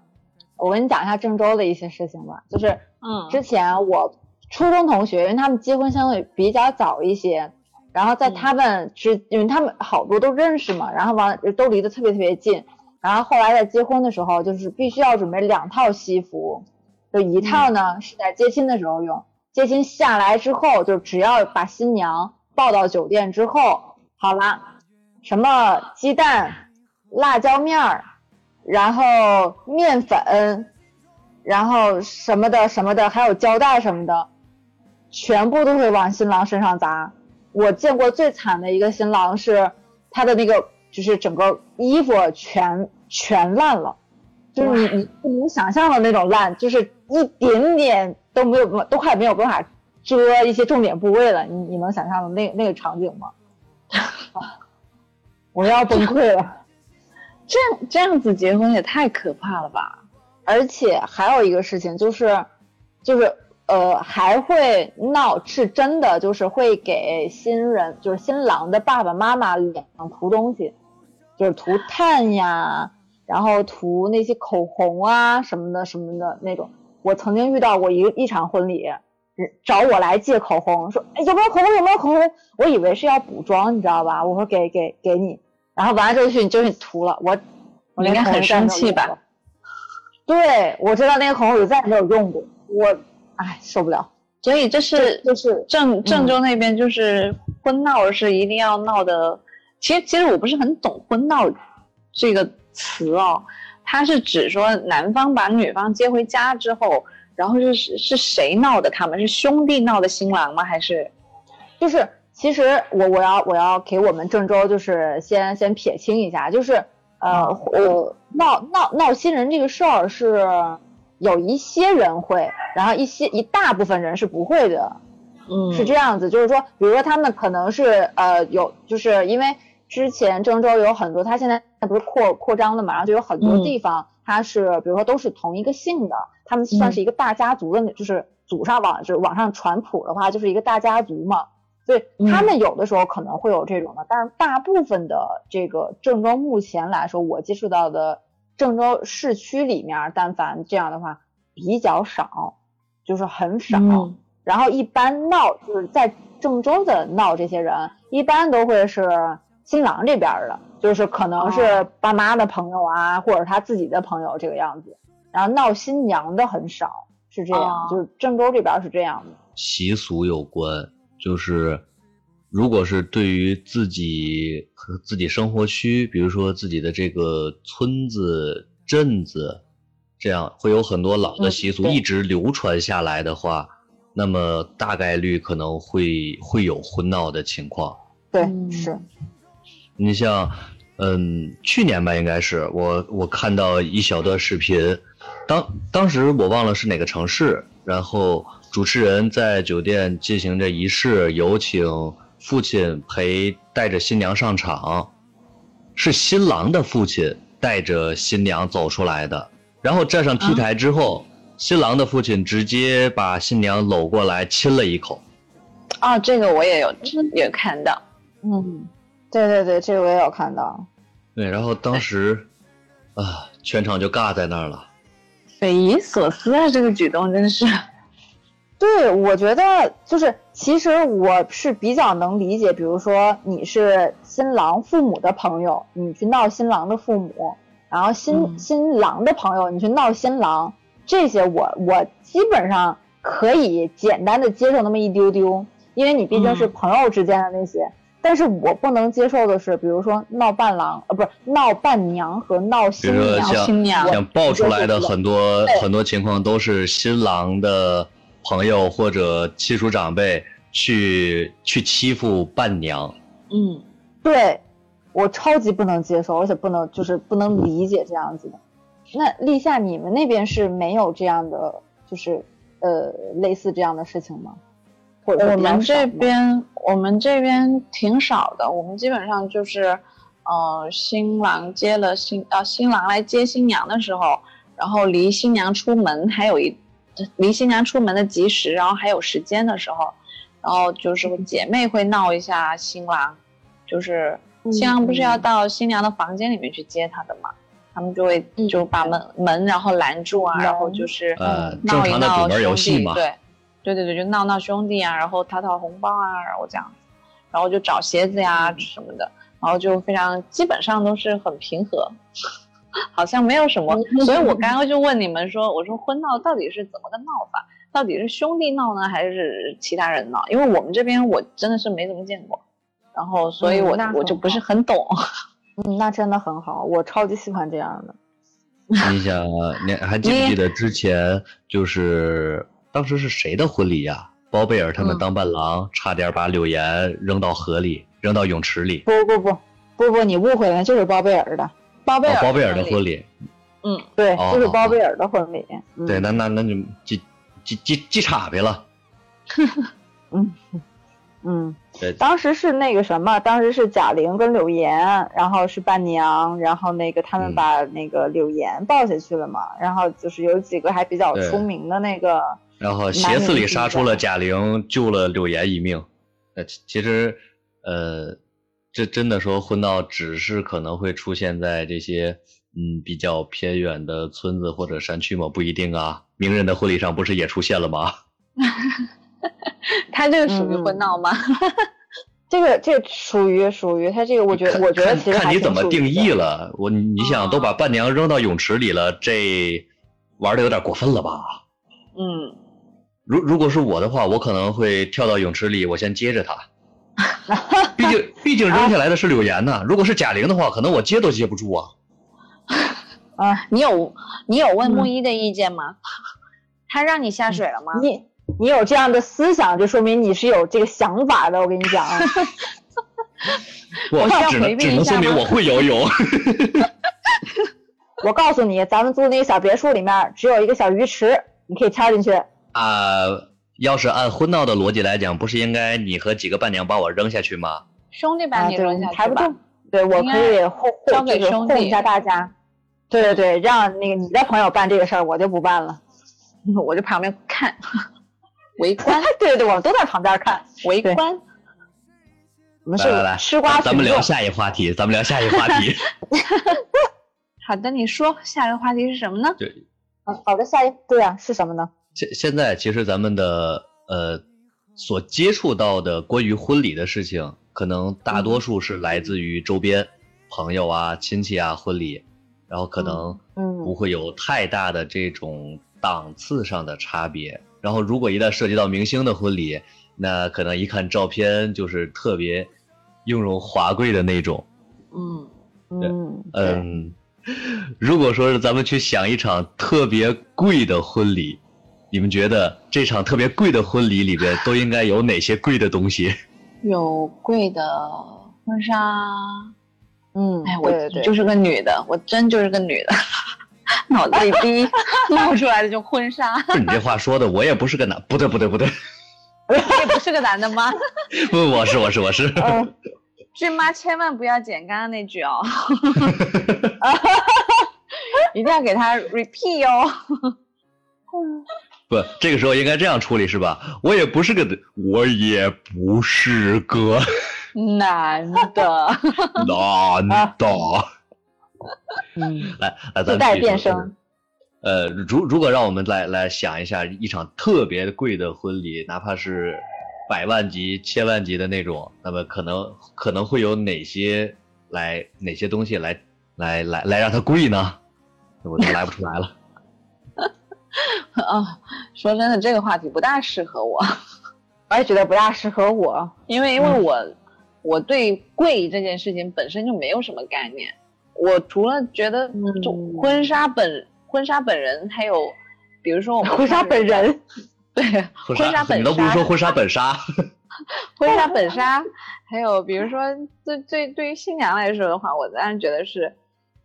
我跟你讲一下郑州的一些事情吧。就是嗯，之前我初中同学，因为他们结婚相对比较早一些。然后在他们之，因为他们好多都认识嘛，然后完都离得特别特别近。然后后来在结婚的时候，就是必须要准备两套西服，就一套呢、嗯、是在接亲的时候用，接亲下来之后，就只要把新娘抱到酒店之后，好了，什么鸡蛋、辣椒面儿，然后面粉，然后什么的什么的，还有胶带什么的，全部都会往新郎身上砸。我见过最惨的一个新郎是他的那个就是整个衣服全全烂了，就是你不能想象的那种烂，就是一点点都没有，都快没有办法遮一些重点部位了。你你能想象的那那个场景吗？我要崩溃了。这样这样子结婚也太可怕了吧！而且还有一个事情就是就是呃，还会闹，是真的，就是会给新人，就是新郎的爸爸妈妈脸上涂东西，就是涂炭呀，然后涂那些口红啊什么的什么的那种。我曾经遇到过一一场婚礼，找我来借口红，说、哎、有没有口红，有没有口红？我以为是要补妆，你知道吧？我说给给给你，然后完了就去你就去涂了，我我应该很生气吧？对，我知道那个口红我再也没有用过，我。哎，受不了！所以这是就是郑郑州那边就是婚闹是一定要闹的。嗯、其实其实我不是很懂婚闹这个词哦，它是指说男方把女方接回家之后，然后是是谁闹的？他们是兄弟闹的新郎吗？还是就是其实我我要我要给我们郑州就是先先撇清一下，就是呃我闹闹闹新人这个事儿是。有一些人会，然后一些一大部分人是不会的，嗯，是这样子，就是说，比如说他们可能是呃有，就是因为之前郑州有很多，他现在不是扩扩张了嘛，然后就有很多地方他是、嗯、比如说都是同一个姓的，他们算是一个大家族的，嗯、就是祖上往就是往上传谱的话，就是一个大家族嘛，所以他们有的时候可能会有这种的，但是大部分的这个郑州目前来说，我接触到的。郑州市区里面但凡这样的话比较少，就是很少、嗯、然后一般闹就是在郑州的闹这些人一般都会是新郎这边的，就是可能是爸妈的朋友啊、哦、或者他自己的朋友这个样子，然后闹新娘的很少，是这样、哦、就是郑州这边是这样的习俗有关，就是如果是对于自己和自己生活区，比如说自己的这个村子镇子，这样会有很多老的习俗一直流传下来的话、嗯、那么大概率可能会会有婚闹的情况。对，是。你像，嗯，去年吧，应该是我我看到一小段视频，当当时我忘了是哪个城市，然后主持人在酒店进行着仪式，有请父亲陪带着新娘上场，是新郎的父亲带着新娘走出来的，然后站上 T 台之后，啊、新郎的父亲直接把新娘搂过来亲了一口。啊，这个我也有也看到。嗯，对对对，这个我也有看到。对，然后当时啊，全场就尬在那儿了。匪夷所思啊，这个举动真是。对，我觉得就是其实我是比较能理解，比如说你是新郎父母的朋友，你去闹新郎的父母，然后新、嗯、新郎的朋友你去闹新郎，这些我我基本上可以简单的接受那么一丢丢，因为你毕竟是朋友之间的那些、嗯、但是我不能接受的是比如说闹伴郎呃，不是闹伴娘和闹新娘，像新娘想爆出来的很多很多情况都是新郎的朋友或者亲属长辈去去欺负伴娘。嗯，对，我超级不能接受，而且不能就是不能理解这样子的。那立夏你们那边是没有这样的就是呃类似这样的事情吗？或者我们这边我们这边挺少的，我们基本上就是呃新郎接了新啊、呃、新郎来接新娘的时候，然后离新娘出门还有一离新娘出门的及时，然后还有时间的时候，然后就是姐妹会闹一下新郎，就是新郎不是要到新娘的房间里面去接她的嘛，他们就会就把门、嗯、门然后拦住啊，嗯、然后就是闹一闹兄弟，呃、对对对对，就闹闹兄弟啊，然后讨讨红包啊，然后这样子，然后就找鞋子呀、啊、什么的，然后就非常基本上都是很平和。好像没有什么，所以我刚刚就问你们说，我说婚闹到底是怎么个闹法？到底是兄弟闹呢，还是其他人闹？因为我们这边我真的是没怎么见过，然后所以我、嗯、我就不是很懂。嗯，那真的很好，我超级喜欢这样的。你想，你还记不记得之前就是当时是谁的婚礼呀、啊？包贝尔他们当伴郎、嗯，差点把柳岩扔到河里，扔到泳池里。不不不不不，你误会了，就是包贝尔的。包贝尔、哦，包贝尔的婚礼，嗯，对，哦、就是包贝尔的婚礼。嗯、对，那那那就记记记记岔别了。嗯嗯，当时是那个什么，当时是贾玲跟柳岩，然后是伴娘，然后那个他们把那个柳岩抱下去了嘛，嗯、然后就是有几个还比较出名的那个，然后鞋子里杀出了贾玲，救了柳岩一命。呃，其实，呃。这真的说婚闹只是可能会出现在这些嗯比较偏远的村子或者山区吗？不一定啊，名人的婚礼上不是也出现了吗？他这个属于婚闹吗？嗯、这个这个、属于属于他这个，我觉得我觉得其实看你怎么定义了。我你想都把伴娘扔到泳池里了，这玩的有点过分了吧？嗯，如如果是我的话，我可能会跳到泳池里，我先接着他。毕竟毕竟扔下来的是柳岩呢、啊啊、如果是贾玲的话可能我接都接不住啊。啊，你有你有问木一的意见吗、嗯、他让你下水了吗？你你有这样的思想就说明你是有这个想法的，我跟你讲啊。我只能只能说明我会游泳。我告诉你，咱们租那个小别墅里面只有一个小鱼池，你可以插进去啊。要是按婚闹的逻辑来讲，不是应该你和几个伴娘把我扔下去吗？兄弟把你扔下去吧、啊、对，抬不动。对，我可以哄给兄弟哄一下大家。对对对，让那个你的朋友办这个事儿，我就不办了，我就旁边看围观。对对对，我们都在旁边看围观。我们是吃瓜群众。咱们聊下一话题，咱们聊下一话题。好的，你说下一个话题是什么呢？对，嗯，好的，下一对啊是什么呢？现现在其实咱们的呃所接触到的关于婚礼的事情，可能大多数是来自于周边朋友啊、亲戚啊婚礼，然后可能不会有太大的这种档次上的差别。然后如果一旦涉及到明星的婚礼，那可能一看照片就是特别雍容华贵的那种。嗯嗯嗯，如果说是咱们去想一场特别贵的婚礼。你们觉得这场特别贵的婚礼里边都应该有哪些贵的东西？有贵的婚纱，嗯，哎，我对对对就是个女的，我真就是个女的，脑子里第一冒出来的就婚纱。你这话说的，我也不是个男，不对不对不对，我也不是个男的吗？不，我是我是我是。呃、俊妈千万不要剪刚刚那句哦，一定要给他 repeat 哦。不，这个时候应该这样处理是吧？我也不是个，我也不是个男的，男的。嗯，来来，咱们自带变声。呃，如如果让我们来来想一下，一场特别贵的婚礼，哪怕是百万级、千万级的那种，那么可能可能会有哪些来哪些东西来来来来让它贵呢？我都来不出来了。啊，说真的，这个话题不大适合我，我也觉得不大适合我，因为因为我、嗯、我对贵这件事情本身就没有什么概念，我除了觉得就婚纱本、嗯、婚纱本人，还有比如说我们婚纱本人，对，婚纱本，你都不如说婚纱本纱，婚纱本纱，还有比如说对对对于新娘来说的话，我当然觉得是，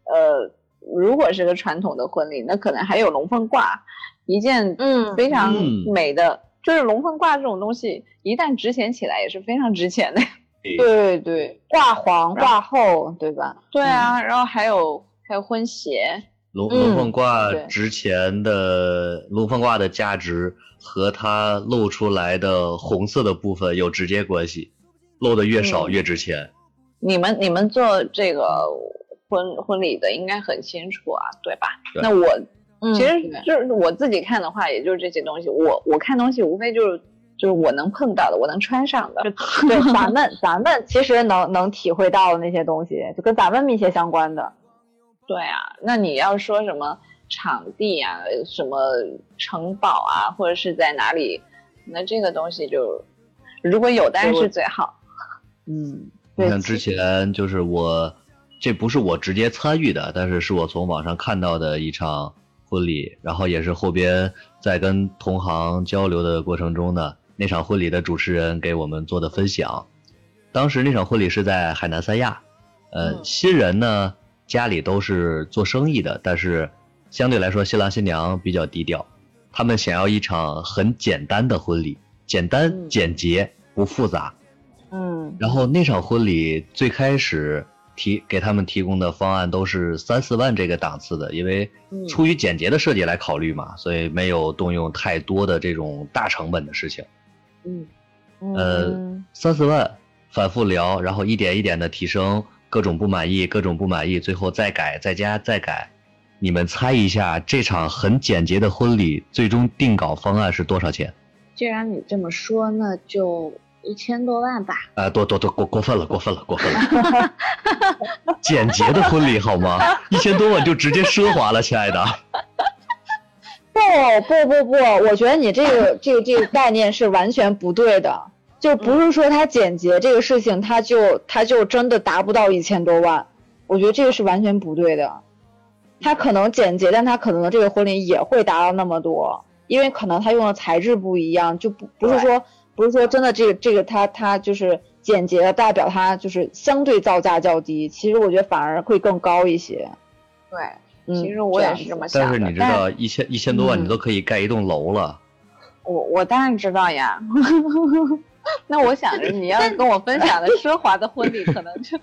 呃。如果是个传统的婚礼，那可能还有龙凤褂，一件非常美的、嗯、就是龙凤褂这种东西一旦值钱起来也是非常值钱的，对对，挂黄挂后对吧，对啊、嗯、然后还有还有婚鞋，龙龙凤褂值钱的、嗯、龙凤褂的价值和它露出来的红色的部分有直接关系，露的越少越值钱、嗯、你们你们做这个婚婚礼的应该很清楚啊，对吧？对，那我、嗯、其实就是我自己看的话，也就是这些东西。我我看东西无非就是就是我能碰到的，我能穿上的。对，咱们咱们其实能能体会到的那些东西，就跟咱们密切相关的。对啊，那你要说什么场地啊，什么城堡啊，或者是在哪里，那这个东西就如果有当然是最好。嗯，对。像之前就是我。这不是我直接参与的，但是是我从网上看到的一场婚礼，然后也是后边在跟同行交流的过程中呢，那场婚礼的主持人给我们做的分享。当时那场婚礼是在海南三亚，呃，新人呢家里都是做生意的，但是相对来说新郎新娘比较低调，他们想要一场很简单的婚礼，简单简洁不复杂。嗯，然后那场婚礼最开始提给他们提供的方案都是三四万这个档次的，因为出于简洁的设计来考虑嘛，所以没有动用太多的这种大成本的事情。嗯，呃，三四万反复聊，然后一点一点的提升，各种不满意，各种不满意，最后再改，再加，再改。你们猜一下，这场很简洁的婚礼最终定稿方案是多少钱？既然你这么说，那就。一千多万吧，啊、呃，多多多过过分了，过分了，过分了！简洁的婚礼好吗？一千多万就直接奢华了，亲爱的。不不不不，我觉得你这个这个这个概念是完全不对的，就不是说它简洁、嗯、这个事情，它就它就真的达不到一千多万，我觉得这个是完全不对的。它可能简洁，但它可能这个婚礼也会达到那么多，因为可能它用的材质不一样，就不不是说。不是说真的这个这个它它就是简洁的代表它就是相对造价较低，其实我觉得反而会更高一些。对、嗯、其实我也是这么想的。但是你知道一千一千多万你都可以盖一栋楼了。嗯、我我当然知道呀。那我想着你要跟我分享的奢华的婚礼可能就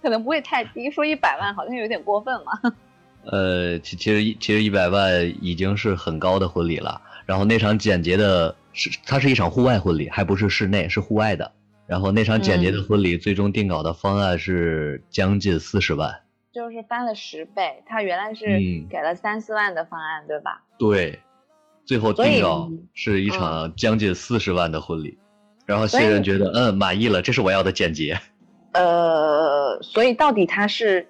可能不会太低，说一百万好像有点过分嘛。呃其其实其实一百万已经是很高的婚礼了，然后那场简洁的是它是一场户外婚礼，还不是室内，是户外的。然后那场简洁的婚礼最终定稿的方案是将近四十万，就是翻了十倍。它原来是给了三四万的方案，嗯、对吧？对，最后定稿是一场将近四十万的婚礼。嗯、然后新人觉得嗯满意了，这是我要的简洁。呃，所以到底它是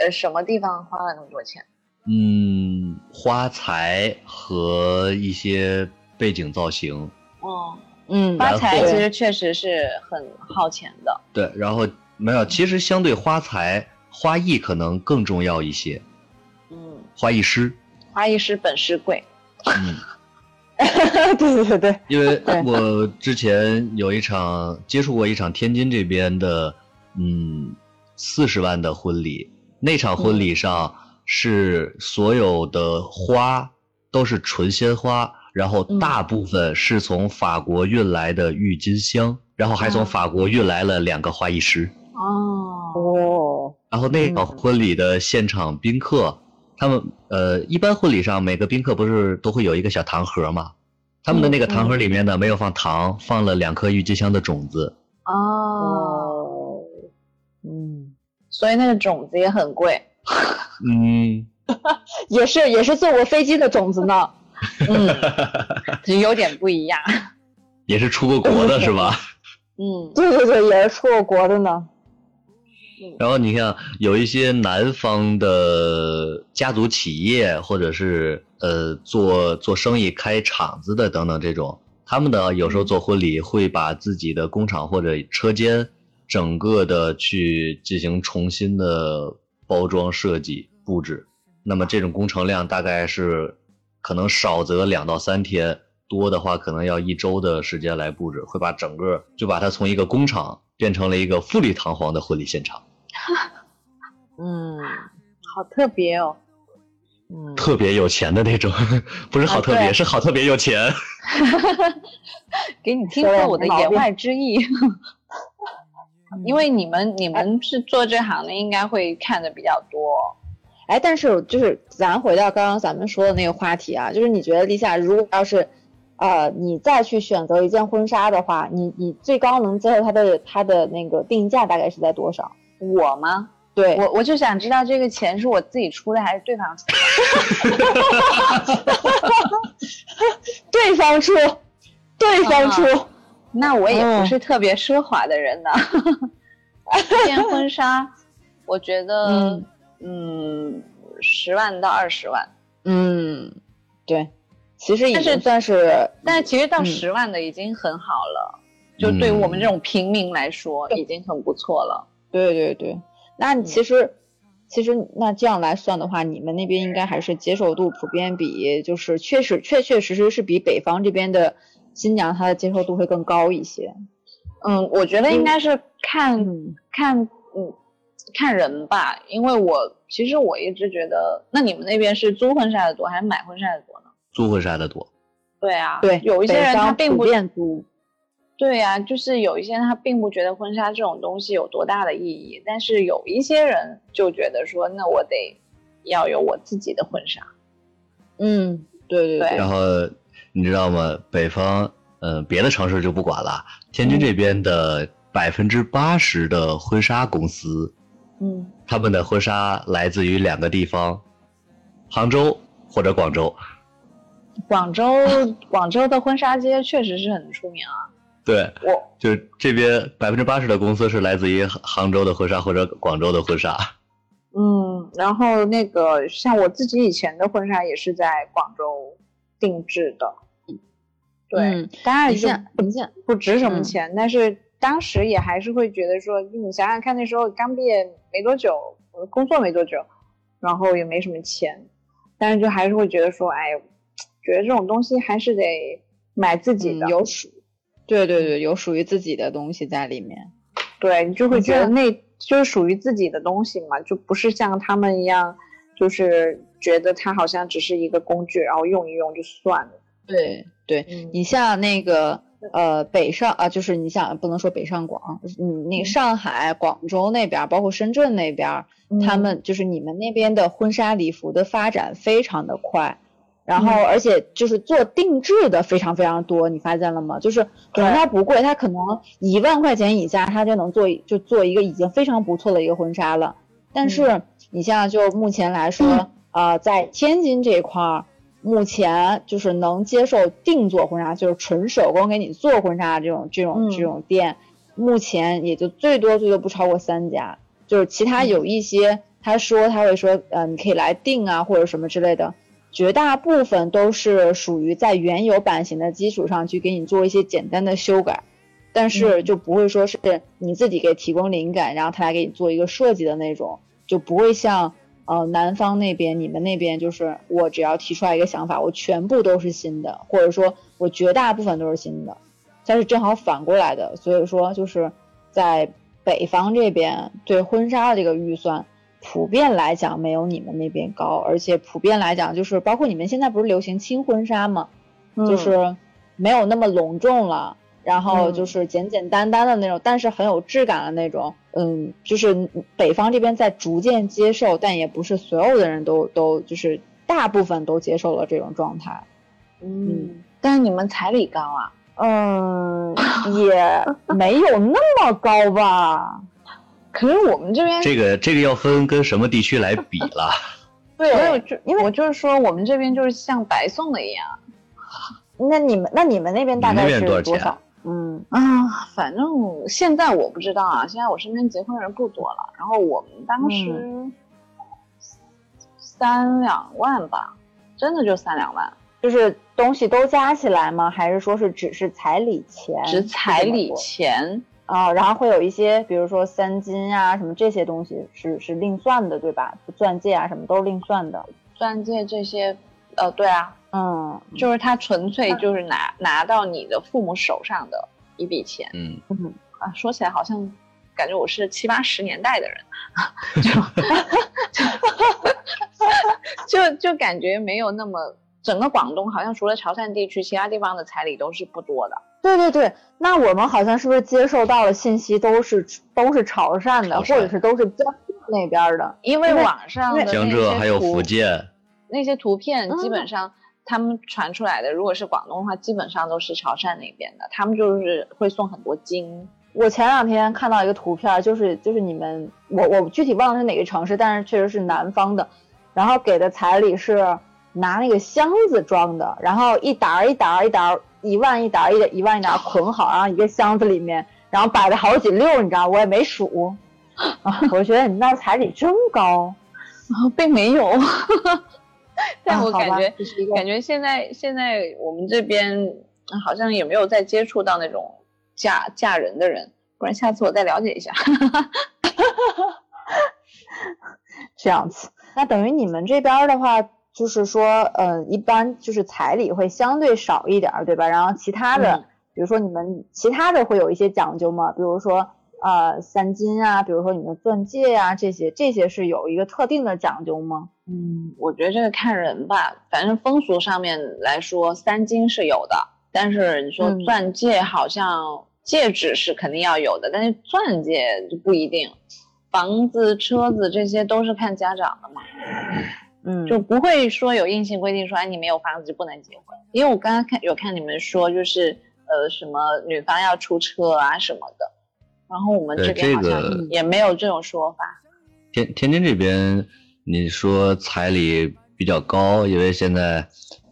呃什么地方花了那么多钱？嗯，花材和一些。背景造型，哦，嗯，花材其实确实是很耗钱的。对，然后没有，其实相对花材，花艺可能更重要一些。嗯，花艺师，花艺师本是贵。嗯，对对对，因为我之前有一场接触过一场天津这边的，嗯，四十万的婚礼，那场婚礼上是所有的花都是纯鲜花，然后大部分是从法国运来的郁金香，然后还从法国运来了两个花艺师。哦，然后那场婚礼的现场宾客，他们呃，一般婚礼上每个宾客不是都会有一个小糖盒吗？他们的那个糖盒里面呢，没有放糖，放了两颗郁金香的种子。哦，嗯，所以那个种子也很贵。嗯，也是也是坐过飞机的种子呢。嗯，有点不一样。也是出过国的是吧？嗯，对对对，也是出过国的呢。然后你看，有一些南方的家族企业，或者是呃做做生意、开厂子的等等这种，他们的有时候做婚礼会把自己的工厂或者车间整个的去进行重新的包装设计布置。那么这种工程量大概是可能少则两到三天，多的话可能要一周的时间来布置，会把整个就把它从一个工厂变成了一个富丽堂皇的婚礼现场。嗯，好特别哦。嗯，特别有钱的那种，不是好特别，啊、是好特别有钱。给你听说我的言外之意。因为你们你们是做这行的，应该会看的比较多。哎，但是就是咱回到刚刚咱们说的那个话题啊，就是你觉得立夏如果要是。呃，你再去选择一件婚纱的话，你你最高能接受它的它的那个定价大概是在多少？我吗？对，我我就想知道这个钱是我自己出的还是对方出的？对方出，对方出、哦。那我也不是特别奢华的人呢。一件婚纱，我觉得嗯，嗯，十万到二十万。嗯，对。其实也算是，但是，但是其实到十万的已经很好了，嗯、就对于我们这种平民来说，嗯、已经很不错了。对对对，那其实，嗯、其实那这样来算的话，你们那边应该还是接受度普遍比，就是确实确确实实是比北方这边的新娘她的接受度会更高一些。嗯，我觉得应该是看、嗯、看嗯看人吧，因为我其实我一直觉得，那你们那边是租婚纱的多还是买婚纱的多呢？租婚纱的多，对啊，对，有一些人他并不便租，对啊，就是有一些人他并不觉得婚纱这种东西有多大的意义，但是有一些人就觉得说，那我得要有我自己的婚纱，嗯，对对 对, 对。然后你知道吗？北方，呃，别的城市就不管了，天津这边的百分之八十的婚纱公司，嗯，他们的婚纱来自于两个地方，杭州或者广州。广州广州的婚纱街确实是很出名啊。对，我就这边百分之八十的公司是来自于杭州的婚纱或者广州的婚纱。嗯，然后那个像我自己以前的婚纱也是在广州定制的。对，嗯、当然不不值什么钱、嗯，但是当时也还是会觉得说，你想想看，那时候刚毕业没多久，工作没多久，然后也没什么钱，但是就还是会觉得说，哎。觉得这种东西还是得买自己的、嗯、有属对对对有属于自己的东西在里面，对，你就会觉得那就是属于自己的东西嘛，就不是像他们一样就是觉得它好像只是一个工具然后用一用就算了。对对、嗯、你像那个呃北上啊，就是你像不能说北上广嗯，那个上海广州那边包括深圳那边、嗯、他们就是你们那边的婚纱礼服的发展非常的快，然后而且就是做定制的非常非常多，你发现了吗？就是可能它不贵，它可能一万块钱以下它就能做就做一个已经非常不错的一个婚纱了。但是你像就目前来说、嗯、呃在天津这块儿，目前就是能接受定做婚纱就是纯手工给你做婚纱这种这种这种店、嗯、目前也就最多最多不超过三家，就是其他有一些他说他会说呃你可以来定啊或者什么之类的，绝大部分都是属于在原有版型的基础上去给你做一些简单的修改，但是就不会说是你自己给提供灵感然后他来给你做一个设计的那种，就不会像呃，南方那边你们那边就是我只要提出来一个想法，我全部都是新的，或者说我绝大部分都是新的，但是正好反过来的，所以说就是在北方这边对婚纱的这个预算普遍来讲没有你们那边高，而且普遍来讲就是包括你们现在不是流行轻婚纱吗、嗯、就是没有那么隆重了，然后就是简简单单的那种、嗯、但是很有质感的那种，嗯，就是北方这边在逐渐接受，但也不是所有的人都都就是大部分都接受了这种状态。 嗯, 嗯，但是你们彩礼高啊？嗯，也没有那么高吧。可是我们这边这个这个要分跟什么地区来比了。对，我有就因为我就是说我们这边就是像白送的一样。那你们那你们那边大概是多少？多少嗯啊，反正现在我不知道啊，现在我身边结婚人不多了。然后我们当时、嗯、三两万吧，真的就三两万。就是东西都加起来吗？还是说是只是彩礼钱？只彩礼钱。哦，然后会有一些比如说三金啊什么这些东西是是另算的对吧？钻戒啊什么都另算的。钻戒这些呃对啊，嗯，就是他纯粹就是拿、嗯、拿到你的父母手上的一笔钱。嗯嗯啊，说起来好像感觉我是七八十年代的人。就就, 就感觉没有那么，整个广东好像除了潮汕地区其他地方的彩礼都是不多的。对对对，那我们好像是不是接受到了信息都是都是潮汕的，潮汕或者是都是江浙那边的，因为网上的江浙还有福建那些图片基本上、嗯、他们传出来的如果是广东的话基本上都是潮汕那边的，他们就是会送很多金。我前两天看到一个图片，就是就是你们我我具体忘了是哪个城市，但是确实是南方的，然后给的彩礼是拿那个箱子装的，然后一沓一沓一沓一万一沓一一万一沓捆好，然后一个箱子里面然后摆了好几溜，你知道我也没数、啊、我觉得你那彩礼真高、啊、并没有。但我感觉、啊、感觉现在现在我们这边好像也没有再接触到那种嫁嫁人的人，不然下次我再了解一下。这样子，那等于你们这边的话就是说，呃，一般就是彩礼会相对少一点，对吧？然后其他的，嗯、比如说你们其他的会有一些讲究吗？比如说，呃，三金啊，比如说你们钻戒啊，这些这些是有一个特定的讲究吗？嗯，我觉得这个看人吧，反正风俗上面来说，三金是有的，但是你说钻戒好像戒指是肯定要有的，嗯、但是钻戒就不一定。房子、车子这些都是看家长的嘛。嗯，就不会说有硬性规定说，哎，你没有房子就不能结婚。因为我刚刚看有看你们说，就是呃，什么女方要出车啊什么的，然后我们这边好像也没有这种说法。这个、天天津这边，你说彩礼比较高，因为现在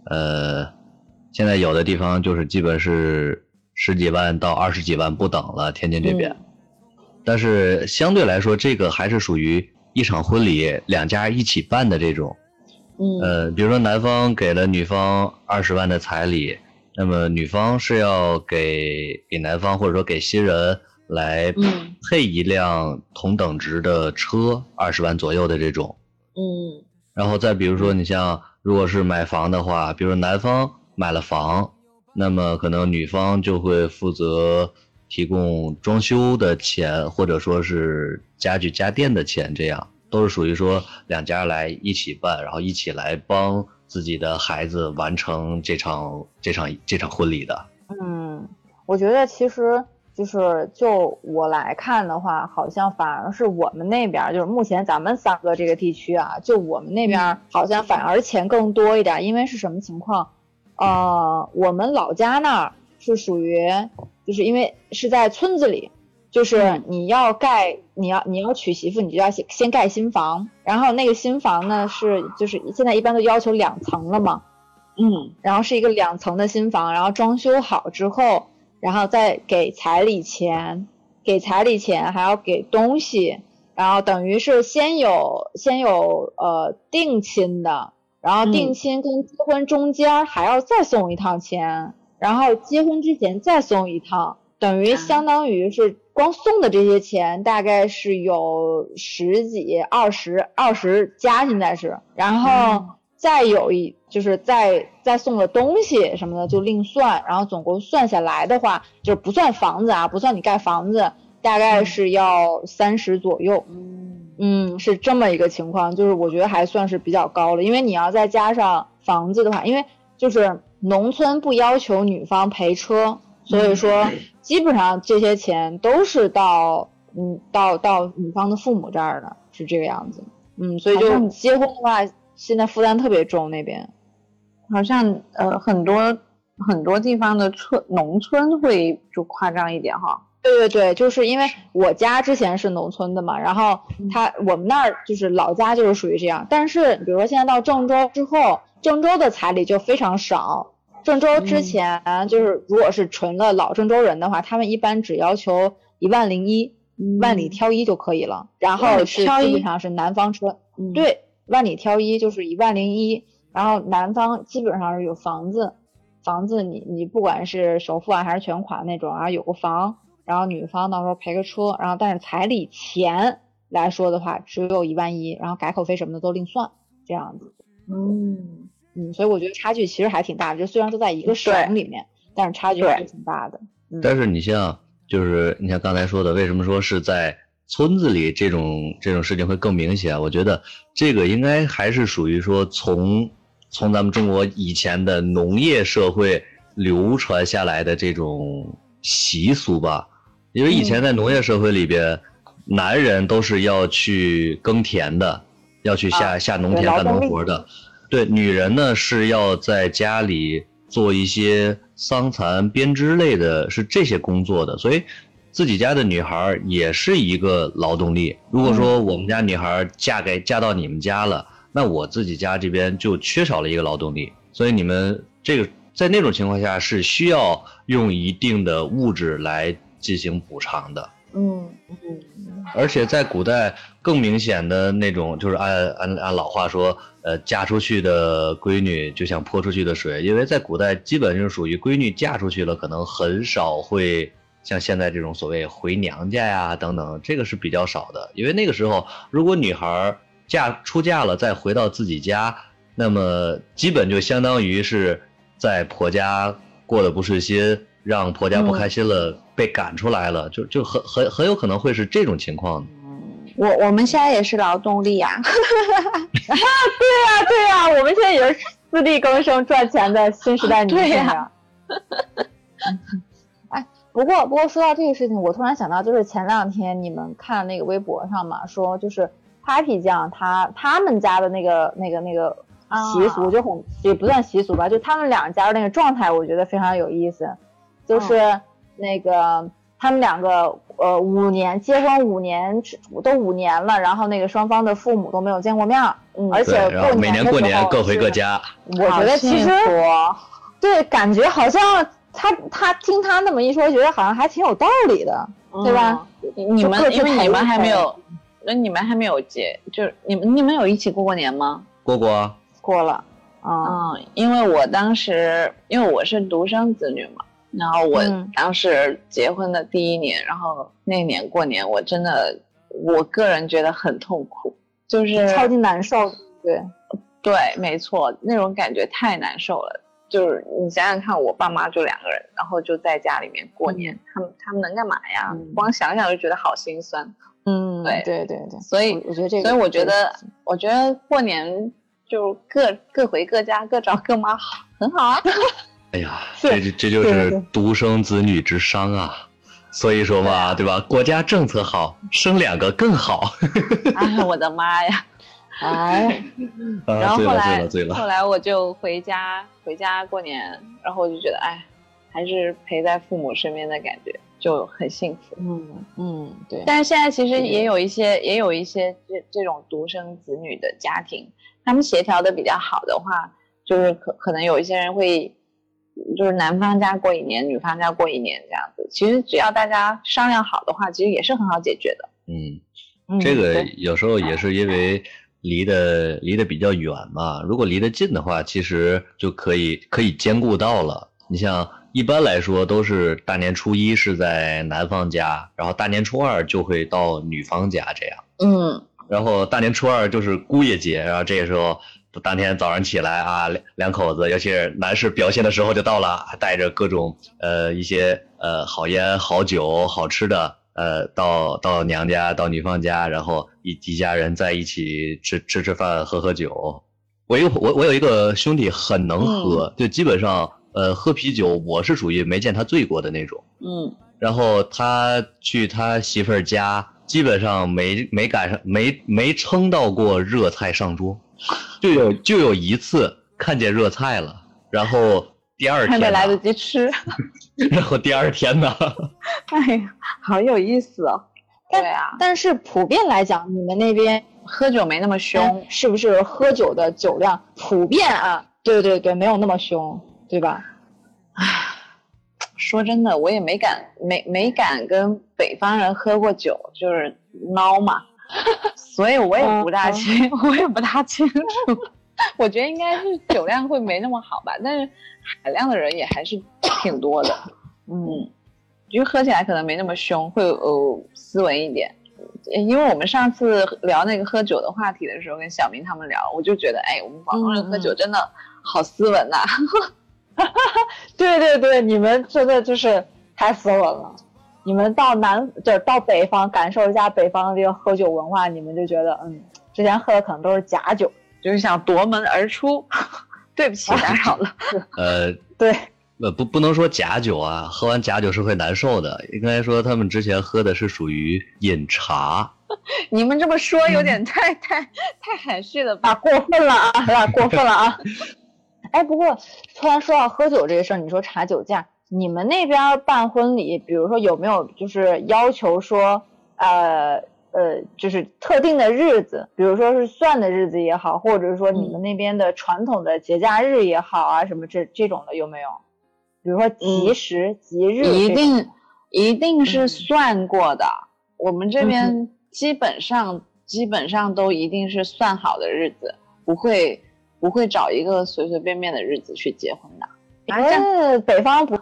呃，现在有的地方就是基本是十几万到二十几万不等了，天津这边。嗯、但是相对来说，这个还是属于一场婚礼两家一起办的这种。嗯，呃比如说男方给了女方二十万的彩礼，那么女方是要给给男方或者说给新人来配一辆同等值的车，二十万左右的这种。嗯，然后再比如说你像如果是买房的话，比如说男方买了房，那么可能女方就会负责提供装修的钱，或者说是家具家电的钱，这样都是属于说两家来一起办，然后一起来帮自己的孩子完成这场这场这场婚礼的。嗯，我觉得其实就是就我来看的话，好像反而是我们那边就是目前咱们三个这个地区啊，就我们那边好像反而钱更多一点，因为是什么情况？呃，我们老家那儿是属于。就是因为是在村子里，就是你要盖、嗯、你要你要娶媳妇，你就要先盖新房，然后那个新房呢是就是现在一般都要求两层了嘛，嗯，然后是一个两层的新房，然后装修好之后，然后再给彩礼钱，给彩礼钱还要给东西，然后等于是先有先有呃定亲的，然后定亲跟结婚中间还要再送一趟钱。嗯，然后结婚之前再送一趟，等于相当于是光送的这些钱大概是有十几二十二十家现在是，然后再有一就是再再送的东西什么的就另算，然后总共算下来的话就是不算房子啊，不算你盖房子，大概是要三十左右。嗯，是这么一个情况，就是我觉得还算是比较高了，因为你要再加上房子的话，因为就是农村不要求女方赔车，所以说基本上这些钱都是到嗯到到女方的父母这儿的，是这个样子。嗯，所以就结婚的话现在负担特别重那边。好像呃很多很多地方的村农村会就夸张一点哈。对对对，就是因为我家之前是农村的嘛，然后他我们那儿就是老家就是属于这样，但是比如说现在到郑州之后，郑州的彩礼就非常少。郑州之前就是如果是纯的老郑州人的话，他们一般只要求一万零一，万里挑一就可以了，然后是基本上是男方车、嗯、对，万里挑一就是一万零一，然后男方基本上是有房子，房子你你不管是首付啊还是全款那种啊，有个房，然后女方到时候赔个车，然后但是彩礼钱来说的话只有一万一，然后改口费什么的都另算这样子。嗯嗯，所以我觉得差距其实还挺大的，就虽然都在一个省里面，但是差距还挺大的。嗯、但是你像就是你像刚才说的，为什么说是在村子里这种这种事情会更明显？我觉得这个应该还是属于说从从咱们中国以前的农业社会流传下来的这种习俗吧。因为以前在农业社会里边，男人都是要去耕田的，要去下、啊、下农田干农活的。对，女人呢是要在家里做一些桑蚕编织类的，是这些工作的。所以自己家的女孩也是一个劳动力。如果说我们家女孩嫁给嫁到你们家了，那我自己家这边就缺少了一个劳动力。所以你们这个在那种情况下是需要用一定的物质来进行补偿的。嗯嗯，而且在古代更明显的那种就是按按按老话说，呃，嫁出去的闺女就像泼出去的水，因为在古代基本就是属于闺女嫁出去了，可能很少会像现在这种所谓回娘家呀等等，这个是比较少的。因为那个时候如果女孩嫁出嫁了再回到自己家，那么基本就相当于是在婆家过得不顺心，让婆家不开心了、嗯、被赶出来了，就就很很很有可能会是这种情况。我我们现在也是劳动力啊。对啊对啊，我们现在也是自力更生赚钱的新时代女性。对啊。哎，不过不过说到这个事情，我突然想到，就是前两天你们看那个微博上嘛，说就是 Papi 酱他他们家的那个那个那个习俗，就很也不算习俗吧，就他们两家的那个状态，我觉得非常有意思。就是那个他们两个呃五年结婚五年都五年了，然后那个双方的父母都没有见过面，嗯，而且过年的时候每年过年各回各家。我觉得其实对，感觉好像他他听他那么一说，觉得好像还挺有道理的，嗯、对吧？你们因为你们还没有，那你们还没有结，就是你们你们有一起过过年吗？过过过了，嗯，嗯，因为我当时因为我是独生子女嘛。然后我当时结婚的第一年、嗯、然后那年过年我真的我个人觉得很痛苦，就是超级难受。对对，没错，那种感觉太难受了。就是你想想看，我爸妈就两个人，然后就在家里面过年、嗯、他们他们能干嘛呀、嗯、光想想就觉得好心酸。嗯，对对对对，所以我觉得这个，所以我觉得我觉得过年就各各回各家，各找各妈，好，很好啊。哎呀，这这就是独生子女之伤啊！所以说嘛，对吧？国家政策好，生两个更好。哎，我的妈呀！哎，然后后来，后来我就回家，回家过年，然后我就觉得，哎，还是陪在父母身边的感觉就很幸福。嗯嗯，对。但是现在其实也有一些，也有一些这这种独生子女的家庭，他们协调的比较好的话，就是可可能有一些人会。就是男方家过一年，女方家过一年这样子，其实只要大家商量好的话，其实也是很好解决的。嗯，这个有时候也是因为离得、嗯、离得比较远嘛，如果离得近的话，其实就可以可以兼顾到了。你像一般来说都是大年初一是在男方家，然后大年初二就会到女方家这样。嗯，然后大年初二就是姑爷节，然后这个时候当天早上起来啊，两口子，尤其是男士表现的时候就到了，带着各种呃一些呃好烟、好酒、好吃的，呃，到到娘家、到女方家，然后一一家人在一起吃吃吃饭、喝喝酒。我有我我有一个兄弟很能喝，嗯、就基本上呃喝啤酒，我是属于没见他醉过的那种。嗯，然后他去他媳妇儿家，基本上没没赶上没没撑到过热菜上桌。就有就有一次看见热菜了，然后第二天还没来得及吃，然后第二天呢，哎呀，好有意思哦。对啊，但是普遍来讲，你们那边喝酒没那么凶，嗯、是不是？喝酒的酒量普遍啊，对对对，没有那么凶，对吧？唉，说真的，我也没敢没没敢跟北方人喝过酒，就是孬嘛。所以我也不大清，嗯、我也不大清楚。我觉得应该是酒量会没那么好吧，但是海量的人也还是挺多的。嗯，就喝起来可能没那么凶，会呃斯文一点。因为我们上次聊那个喝酒的话题的时候，跟小明他们聊，我就觉得，哎，我们广东人喝酒真的好斯文呐、啊。嗯、对对对，你们真的就是太斯文了。你们到南，对，到北方感受一下北方的这个喝酒文化，你们就觉得，嗯，之前喝的可能都是假酒，就是想夺门而出。对不起，打扰了。呃，对，呃，不，不能说假酒啊，喝完假酒是会难受的。应该说他们之前喝的是属于饮茶。你们这么说有点太、嗯、太太含蓄了吧？过分了啊，有点过分了啊。哎，不过突然说到喝酒这个事儿，你说查酒驾。你们那边办婚礼，比如说有没有就是要求说，呃呃，就是特定的日子，比如说是算的日子也好，或者说你们那边的传统的节假日也好啊，什么这这种的有没有？比如说吉时、嗯、吉日，一定一定是算过的。嗯、我们这边基本上、嗯、基本上都一定是算好的日子，不会不会找一个随随便便的日子去结婚的。哎，北方不。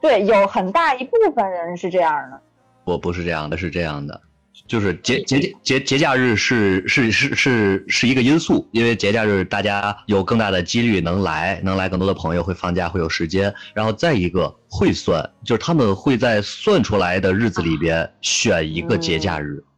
对，有很大一部分人是这样的。我不是这样的，是这样的，就是节节节节假日是是是是是一个因素，因为节假日大家有更大的几率能来，能来更多的朋友会放假，会有时间。然后再一个会算，就是他们会在算出来的日子里边选一个节假日。啊嗯、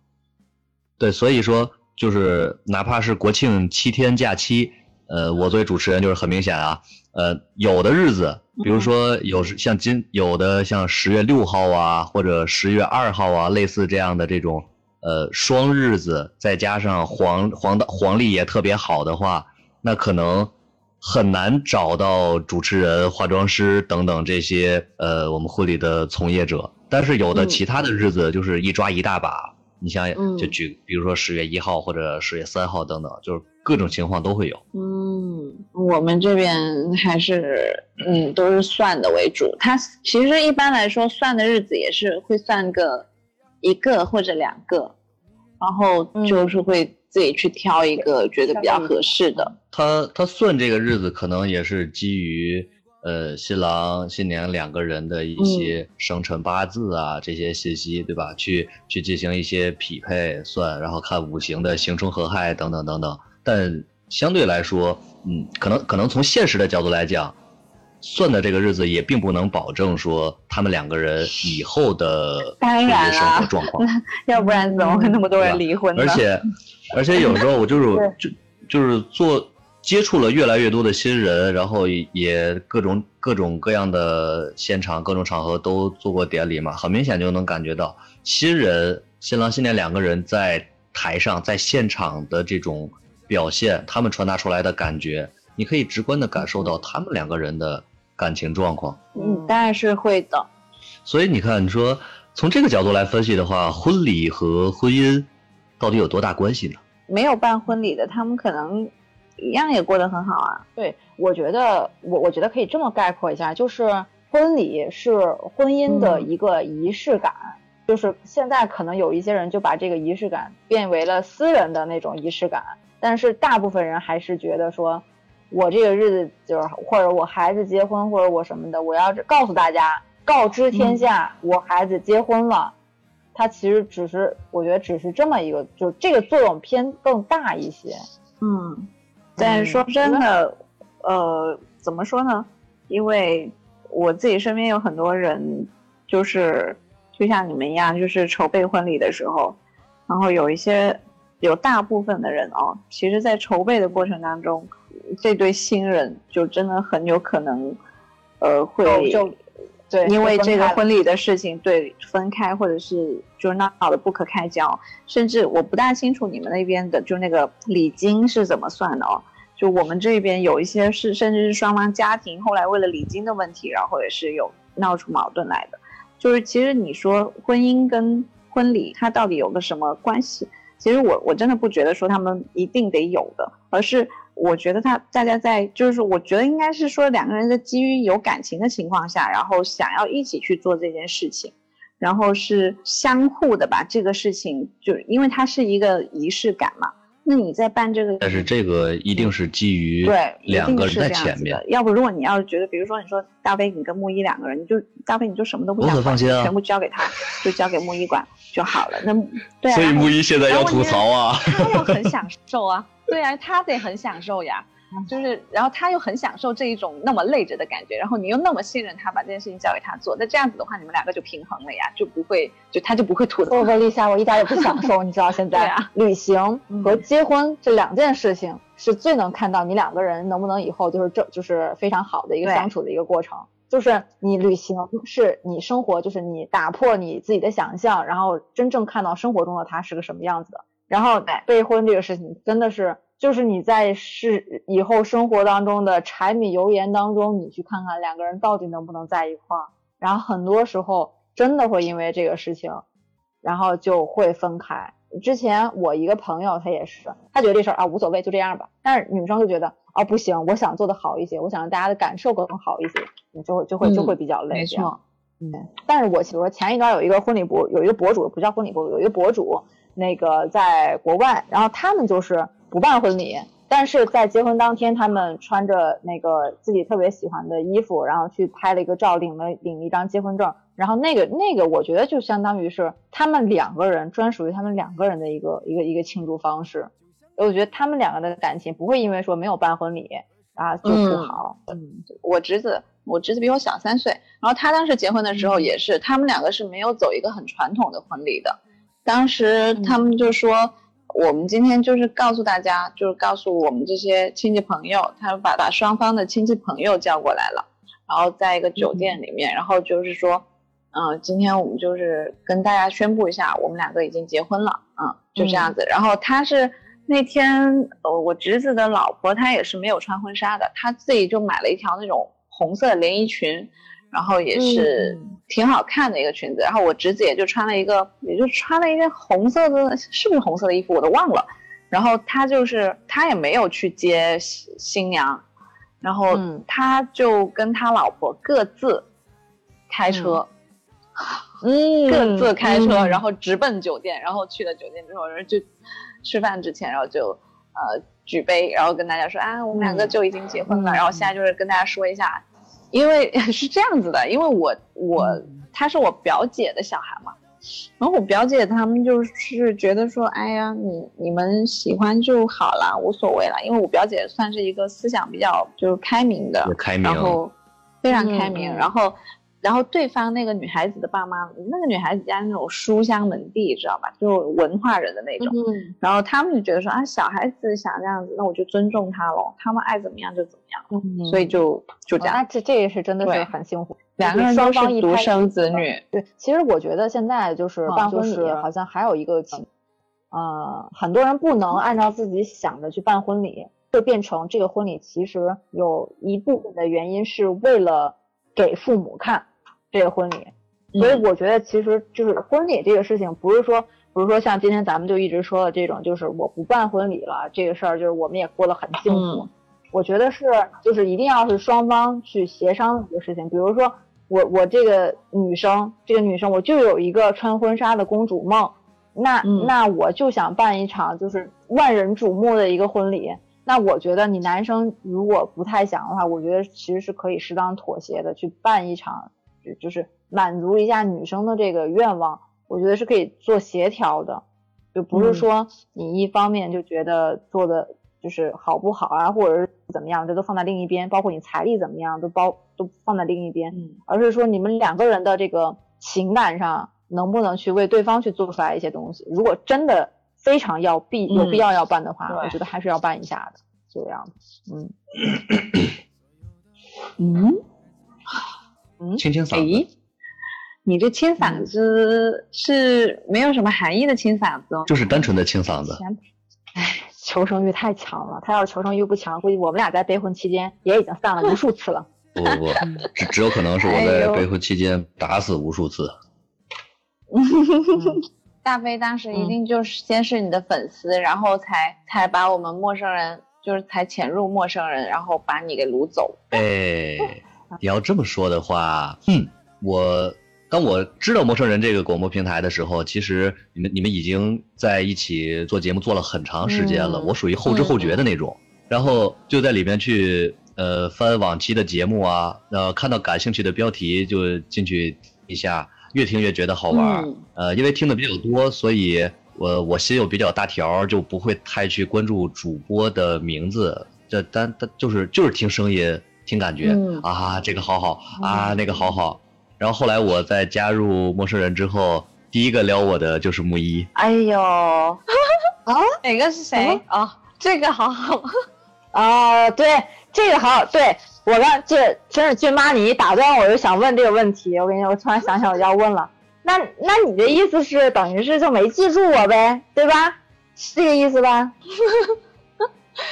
对，所以说就是哪怕是国庆七天假期，呃，我作为主持人就是很明显啊。呃，有的日子，比如说有像今有的像十月六号啊，或者十月二号啊，类似这样的这种呃双日子，再加上黄黄的黄历也特别好的话，那可能很难找到主持人、化妆师等等这些呃我们婚礼的从业者。但是有的其他的日子就是一抓一大把，你想想，就举比如说十月一号或者十月三号等等，就是。各种情况都会有。嗯，我们这边还是嗯都是算的为主。它其实一般来说算的日子也是会算个一个或者两个，然后就是会自己去挑一个觉得比较合适的。他他算这个日子可能也是基于呃新郎新娘两个人的一些生辰八字啊、嗯、这些信息，对吧？去去进行一些匹配算，然后看五行的刑冲合害等等等等。但相对来说，嗯，可能可能从现实的角度来讲，算的这个日子也并不能保证说他们两个人以后的生活状况。当然啊，要不然怎么会那么多人离婚呢？而且而且有时候我就是就就是做接触了越来越多的新人，然后也各种各种各样的现场各种场合都做过典礼嘛，很明显就能感觉到新人新郎新娘两个人在台上在现场的这种。表现他们传达出来的感觉，你可以直观的感受到他们两个人的感情状况。嗯，当然是会的。所以你看，你说从这个角度来分析的话，婚礼和婚姻到底有多大关系呢？没有办婚礼的，他们可能一样也过得很好啊。对，我觉得我我觉得可以这么概括一下，就是婚礼是婚姻的一个仪式感。嗯，就是现在可能有一些人就把这个仪式感变为了私人的那种仪式感，但是大部分人还是觉得说我这个日子就是或者我孩子结婚或者我什么的，我要告诉大家，告知天下、嗯、我孩子结婚了。它其实只是我觉得只是这么一个，就这个作用偏更大一些。嗯，但说真的、嗯、呃怎么说呢，因为我自己身边有很多人就是就像你们一样，就是筹备婚礼的时候，然后有一些有大部分的人哦，其实在筹备的过程当中，这对新人就真的很有可能呃会就对，因为这个婚礼的事情对分开，或者是就闹得不可开交，甚至我不大清楚你们那边的就那个礼金是怎么算的哦。就我们这边有一些是甚至是双方家庭后来为了礼金的问题，然后也是有闹出矛盾来的。就是其实你说婚姻跟婚礼它到底有个什么关系，其实我我真的不觉得说他们一定得有的，而是我觉得他大家在就是我觉得应该是说两个人在基于有感情的情况下，然后想要一起去做这件事情，然后是相互的吧。这个事情就是因为它是一个仪式感嘛，那你在办这个，但是这个一定是基于对两个人在前面，要不如果你要是觉得比如说你说大飞你跟木一两个人，你就大飞你就什么都不想管，放心啊，全部交给他，就交给木一管就好了。那对、啊、所以木一现在要吐槽啊，他要很享受啊，对啊，他得很享受呀，就是然后他又很享受这一种那么累着的感觉，然后你又那么信任他，把这件事情交给他做，那这样子的话你们两个就平衡了呀，就不会就他就不会吐槽。我丽莎，我一点也不享受你知道现在、啊、旅行和结婚这两件事情是最能看到你两个人能不能以后就是这就是非常好的一个相处的一个过程。就是你旅行是你生活，就是你打破你自己的想象，然后真正看到生活中的他是个什么样子的。然后备婚这个事情真的是就是你在是以后生活当中的柴米油盐当中，你去看看两个人到底能不能在一块儿，然后很多时候真的会因为这个事情然后就会分开。之前我一个朋友他也是，他觉得这事儿啊无所谓就这样吧，但是女生就觉得啊不行，我想做的好一些，我想让大家的感受更好一些，你就会就会就会比较累、嗯、没错。嗯，但是我其实前一段有一个婚礼博有一个博主不叫婚礼博主，有一个博主那个在国外，然后他们就是不办婚礼，但是在结婚当天他们穿着那个自己特别喜欢的衣服，然后去拍了一个照，领了领一张结婚证，然后那个那个我觉得就相当于是他们两个人专属于他们两个人的一个一个一个庆祝方式。我觉得他们两个的感情不会因为说没有办婚礼啊就不好。嗯，我侄子我侄子比我小三岁，然后他当时结婚的时候也是他们两个是没有走一个很传统的婚礼的。当时他们就说、嗯、我们今天就是告诉大家，就是告诉我们这些亲戚朋友，他把把双方的亲戚朋友叫过来了，然后在一个酒店里面、嗯、然后就是说嗯、呃，今天我们就是跟大家宣布一下我们两个已经结婚了啊、嗯，就这样子、嗯、然后他是那天、呃、我侄子的老婆她也是没有穿婚纱的，她自己就买了一条那种红色连衣裙，然后也是挺好看的一个裙子、嗯、然后我侄子也就穿了一个也就穿了一件红色的是不是红色的衣服我都忘了，然后他就是他也没有去接新娘，然后他就跟他老婆各自开车嗯，各自开车、嗯、然后直奔酒店，然后去了酒店之后就吃饭之前然后就呃举杯，然后跟大家说啊我们两个就已经结婚了、嗯、然后现在就是跟大家说一下。因为是这样子的，因为我我他是我表姐的小孩嘛，然后我表姐他们就是觉得说哎呀你你们喜欢就好啦，无所谓啦，因为我表姐算是一个思想比较就是开明的，开明，然后非常开明、嗯、然后然后对方那个女孩子的爸妈，那个女孩子家那种书香门第知道吧，就文化人的那种、嗯、然后他们就觉得说啊小孩子想这样子那我就尊重他咯，他们爱怎么样就怎么样、嗯、所以就就这样、哦、那这这也是真的是很幸福，两个人都是独生子女。对，其实我觉得现在就是办婚礼好像还有一个情、嗯、呃，很多人不能按照自己想的去办婚礼，就变成这个婚礼其实有一部分的原因是为了给父母看这个婚礼，所以我觉得其实就是婚礼这个事情不是说不是说像今天咱们就一直说的这种就是我不办婚礼了这个事儿就是我们也过得很幸福、嗯、我觉得是就是一定要是双方去协商这个事情，比如说我我这个女生这个女生我就有一个穿婚纱的公主梦，那、嗯、那我就想办一场就是万人瞩目的一个婚礼，那我觉得你男生如果不太想的话，我觉得其实是可以适当妥协的，去办一场就是满足一下女生的这个愿望，我觉得是可以做协调的，就不是说你一方面就觉得做的就是好不好啊，或者是怎么样，这都放在另一边，包括你财力怎么样都包都放在另一边、嗯、而是说你们两个人的这个情感上能不能去为对方去做出来一些东西，如果真的非常要必有必要要办的话、嗯、我觉得还是要办一下的，就这样。嗯嗯嗯，清清嗓子。你这清嗓子是没有什么含义的清嗓子、哦、就是单纯的清嗓子。哎，求生欲太强了，他要是求生欲不强，估计我们俩在悲婚期间也已经散了无数次了。不不不，只只有可能是我在悲婚期间打死无数次。哎嗯、大飞当时一定就是先是你的粉丝、嗯、然后才才把我们陌生人就是才潜入陌生人，然后把你给掳走。哎，你要这么说的话，嗯，我当我知道陌生人这个广播平台的时候，其实你们你们已经在一起做节目做了很长时间了、嗯、我属于后知后觉的那种、嗯、然后就在里面去呃翻往期的节目啊，呃看到感兴趣的标题就进去一下，越听越觉得好玩、嗯、呃因为听的比较多，所以我我心有比较大条，就不会太去关注主播的名字，这但但就是就是听声音听感觉、嗯、啊这个好好啊、嗯、那个好好。然后后来我在加入陌生人之后，第一个撩我的就是木一。哎呦啊哪个是谁啊、哦、这个好好啊，对这个好，对我刚这真是俊妈，你一打断我就想问这个问题，我跟你我突然想想我要问了，那那你的意思是等于是就没记住我呗，对吧？是这个意思吧？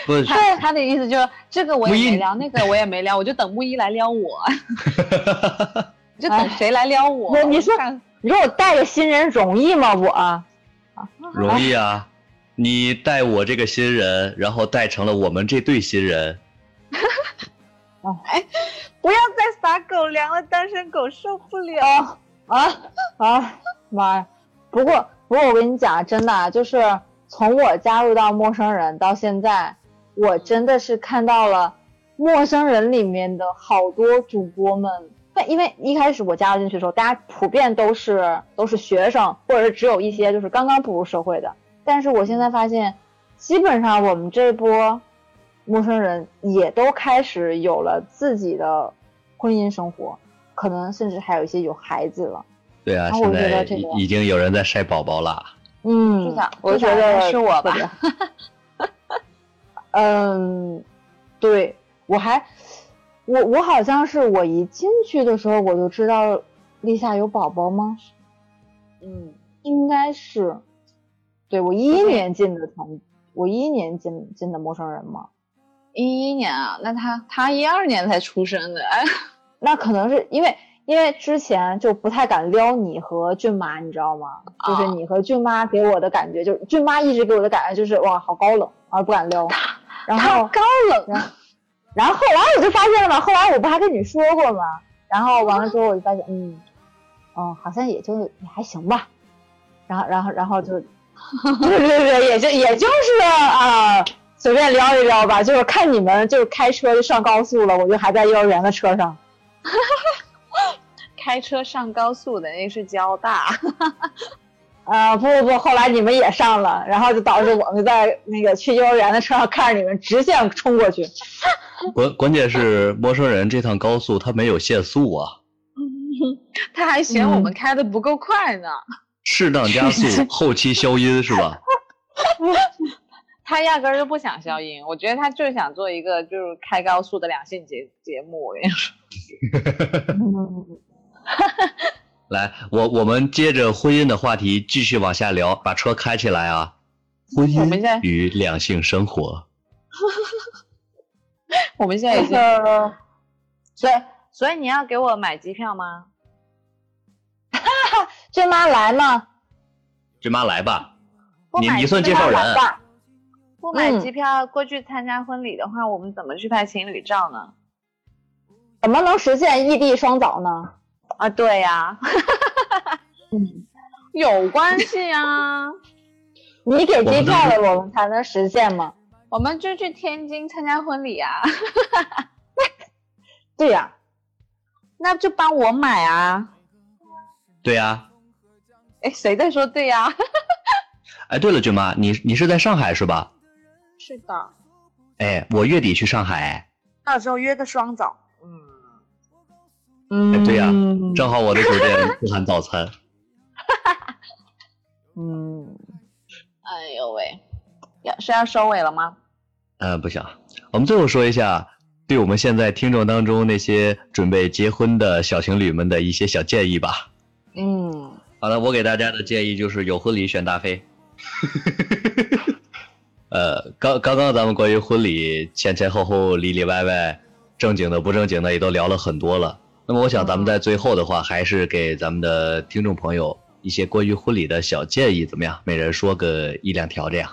不是他他的意思就是这个我也没聊，那个我也没聊，我就等木一来撩我，就等谁来撩我？哎、你说你说我带个新人容易吗？我容易啊，你带我这个新人，然后带成了我们这对新人。哎，不要再撒狗粮了，单身狗受不了啊啊！妈呀！不过不过我跟你讲，真的、啊、就是从我加入到陌生人到现在，我真的是看到了陌生人里面的好多主播们。因为一开始我加入进去的时候，大家普遍都是都是学生，或者是只有一些就是刚刚步入社会的。但是我现在发现，基本上我们这波陌生人也都开始有了自己的婚姻生活，可能甚至还有一些有孩子了。对啊，现在已经有人在晒宝宝了。嗯，至少我觉得是我吧。嗯，对，我还我我好像是我一进去的时候我就知道立夏有宝宝吗？嗯，应该是。对，我一一年进的团，嗯、我一一年进进的陌生人嘛。一一年啊，那他他一二年才出生的、哎、那可能是因为因为之前就不太敢撩你和俊妈，你知道吗、哦、就是你和俊妈给我的感觉，就是俊妈一直给我的感觉就是哇好高冷，而不敢撩，然后高冷然后, 然后后来我就发现了嘛，后来我不还跟你说过吗，然后完了之后我就发现嗯哦好像也就也还行吧，然后然后然后就对对对，也就也就是啊、呃随便撩一撩吧，就是看你们就是开车就上高速了，我就还在幼儿园的车上。开车上高速的那是交大。啊、呃、不不不，后来你们也上了，然后就导致我们在那个去幼儿园的车上看着你们直线冲过去。关关键是陌生人这趟高速他没有限速啊。他还嫌我们开的不够快呢。嗯、适当加速，后期消音是吧？他压根儿就不想消音，我觉得他就想做一个就是开高速的两性节节目。我跟你说，来，我我们接着婚姻的话题继续往下聊，把车开起来啊！婚姻与两性生活。我们现在已经，所以所以你要给我买机票吗？这妈来吗？这妈来吧，你你算介绍人。不买机票、嗯、过去参加婚礼的话，我们怎么去拍情侣照呢？怎么能实现异地双早呢？啊，对呀、啊，嗯，有关系啊。你给机票了，我们才能实现吗？我们就去天津参加婚礼啊。对呀、啊，那就帮我买啊。对呀、啊。哎，谁在说对呀、啊？哎，对了，君妈，你你是在上海是吧？是的。哎，我月底去上海。到时候约个双早。嗯。哎，对呀、啊，正好我的酒店不含早餐。嗯。哎呦喂。是要收尾了吗？嗯、呃，不想。我们最后说一下，对我们现在听众当中那些准备结婚的小情侣们的一些小建议吧。嗯，好了，我给大家的建议就是有婚礼选大飞。呃，刚刚刚咱们关于婚礼前前后后里里外外正经的不正经的也都聊了很多了。那么我想咱们在最后的话，还是给咱们的听众朋友一些关于婚礼的小建议，怎么样？每人说个一两条这样。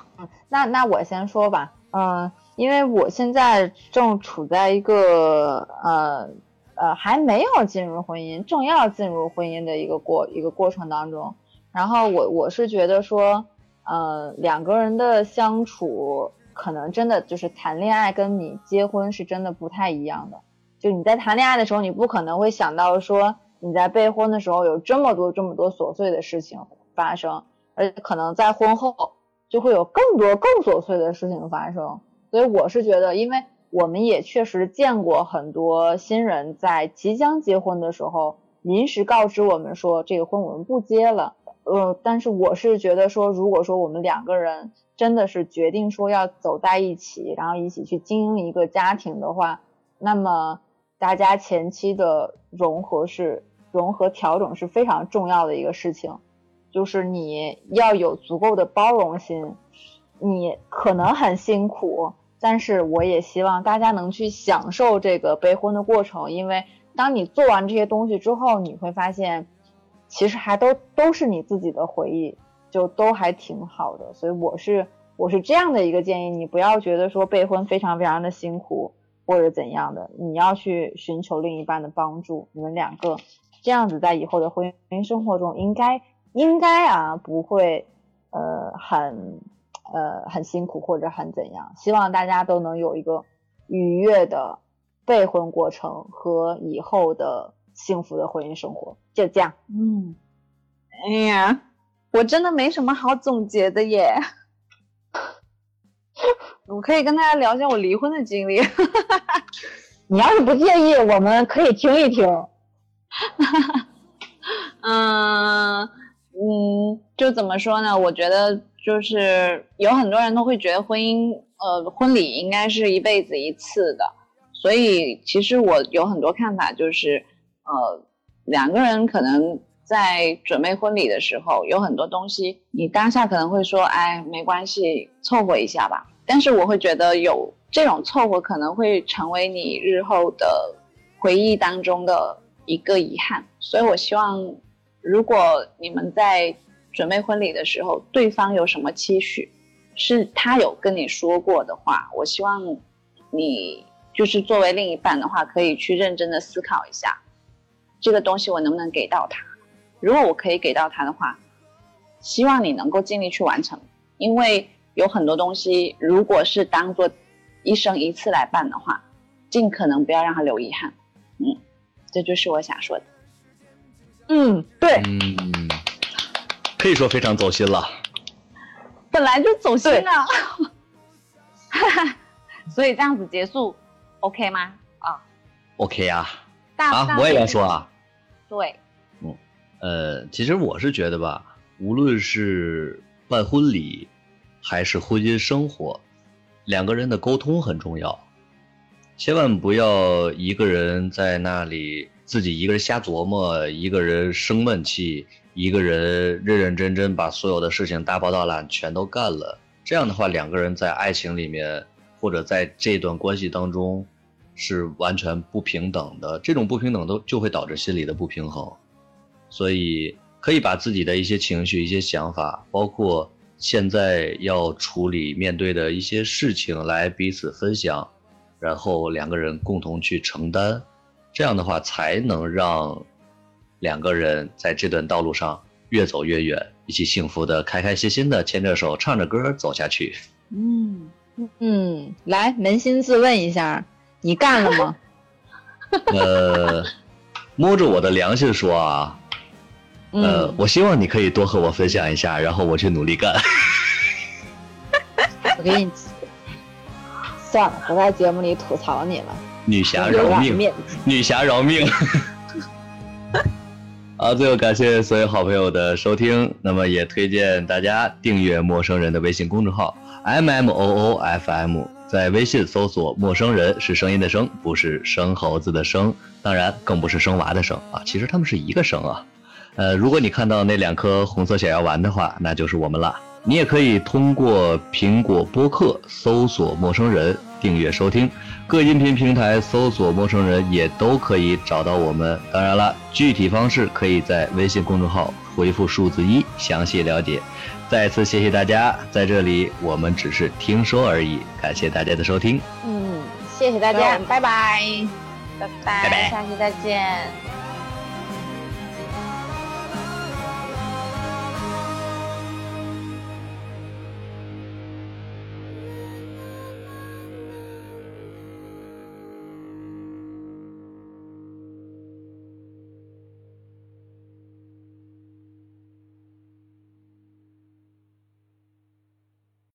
那那我先说吧，嗯、呃，因为我现在正处在一个呃呃还没有进入婚姻，正要进入婚姻的一个过一个过程当中。然后我我是觉得说，呃，两个人的相处可能真的就是谈恋爱跟你结婚是真的不太一样的。就你在谈恋爱的时候，你不可能会想到说你在备婚的时候有这么多这么多琐碎的事情发生，而且可能在婚后。就会有更多更琐碎的事情发生，所以我是觉得，因为我们也确实见过很多新人在即将结婚的时候临时告知我们说这个婚我们不结了，呃，但是我是觉得说，如果说我们两个人真的是决定说要走在一起，然后一起去经营一个家庭的话，那么大家前期的融合是融合调整是非常重要的一个事情。就是你要有足够的包容心，你可能很辛苦，但是我也希望大家能去享受这个备婚的过程，因为当你做完这些东西之后，你会发现其实还都都是你自己的回忆，就都还挺好的。所以我是我是这样的一个建议，你不要觉得说备婚非常非常的辛苦或者怎样的，你要去寻求另一半的帮助，你们两个这样子在以后的婚姻生活中应该应该啊不会呃很呃很辛苦或者很怎样，希望大家都能有一个愉悦的备婚过程和以后的幸福的婚姻生活，就这样。嗯，哎呀，我真的没什么好总结的耶。我可以跟大家聊一下我离婚的经历。你要是不介意我们可以听一听。嗯嗯，就怎么说呢，我觉得就是有很多人都会觉得婚姻呃婚礼应该是一辈子一次的，所以其实我有很多看法，就是呃两个人可能在准备婚礼的时候有很多东西你当下可能会说哎没关系凑合一下吧，但是我会觉得有这种凑合可能会成为你日后的回忆当中的一个遗憾，所以我希望如果你们在准备婚礼的时候对方有什么期许是他有跟你说过的话，我希望你就是作为另一半的话可以去认真的思考一下这个东西我能不能给到他，如果我可以给到他的话希望你能够尽力去完成，因为有很多东西如果是当做一生一次来办的话尽可能不要让他留遗憾。嗯，这就是我想说的。嗯，对，嗯，可以说非常走心了，本来就走心了，所以这样子结束 ，OK 吗？啊 ，OK 啊，啊，我也要说啊，对，嗯，呃，其实我是觉得吧，无论是办婚礼还是婚姻生活，两个人的沟通很重要，千万不要一个人在那里。自己一个人瞎琢磨，一个人生闷气，一个人认认真真把所有的事情大包大揽全都干了，这样的话两个人在爱情里面或者在这段关系当中是完全不平等的，这种不平等都就会导致心理的不平衡，所以可以把自己的一些情绪一些想法包括现在要处理面对的一些事情来彼此分享，然后两个人共同去承担，这样的话才能让两个人在这段道路上越走越远，一起幸福的开开心心的牵着手唱着歌走下去。嗯，嗯，来，扪心自问一下，你干了吗？呃，摸着我的良心说啊，呃、嗯，我希望你可以多和我分享一下，然后我去努力干。我给你算了，不在节目里吐槽你了。女侠饶命，女侠饶命。好，最后感谢所有好朋友的收听，那么也推荐大家订阅陌生人的微信公众号 M M O O F M， 在微信搜索陌生人，是声音的声，不是生猴子的生，当然更不是生娃的生啊，其实他们是一个生啊。呃，如果你看到那两颗红色小药丸的话，那就是我们啦。你也可以通过苹果播客搜索陌生人订阅收听，各音频平台搜索陌生人也都可以找到我们。当然了，具体方式可以在微信公众号回复数字一详细了解。再次谢谢大家，在这里我们只是听说而已，感谢大家的收听。嗯，谢谢大家，拜拜，拜拜，拜拜，下期再见。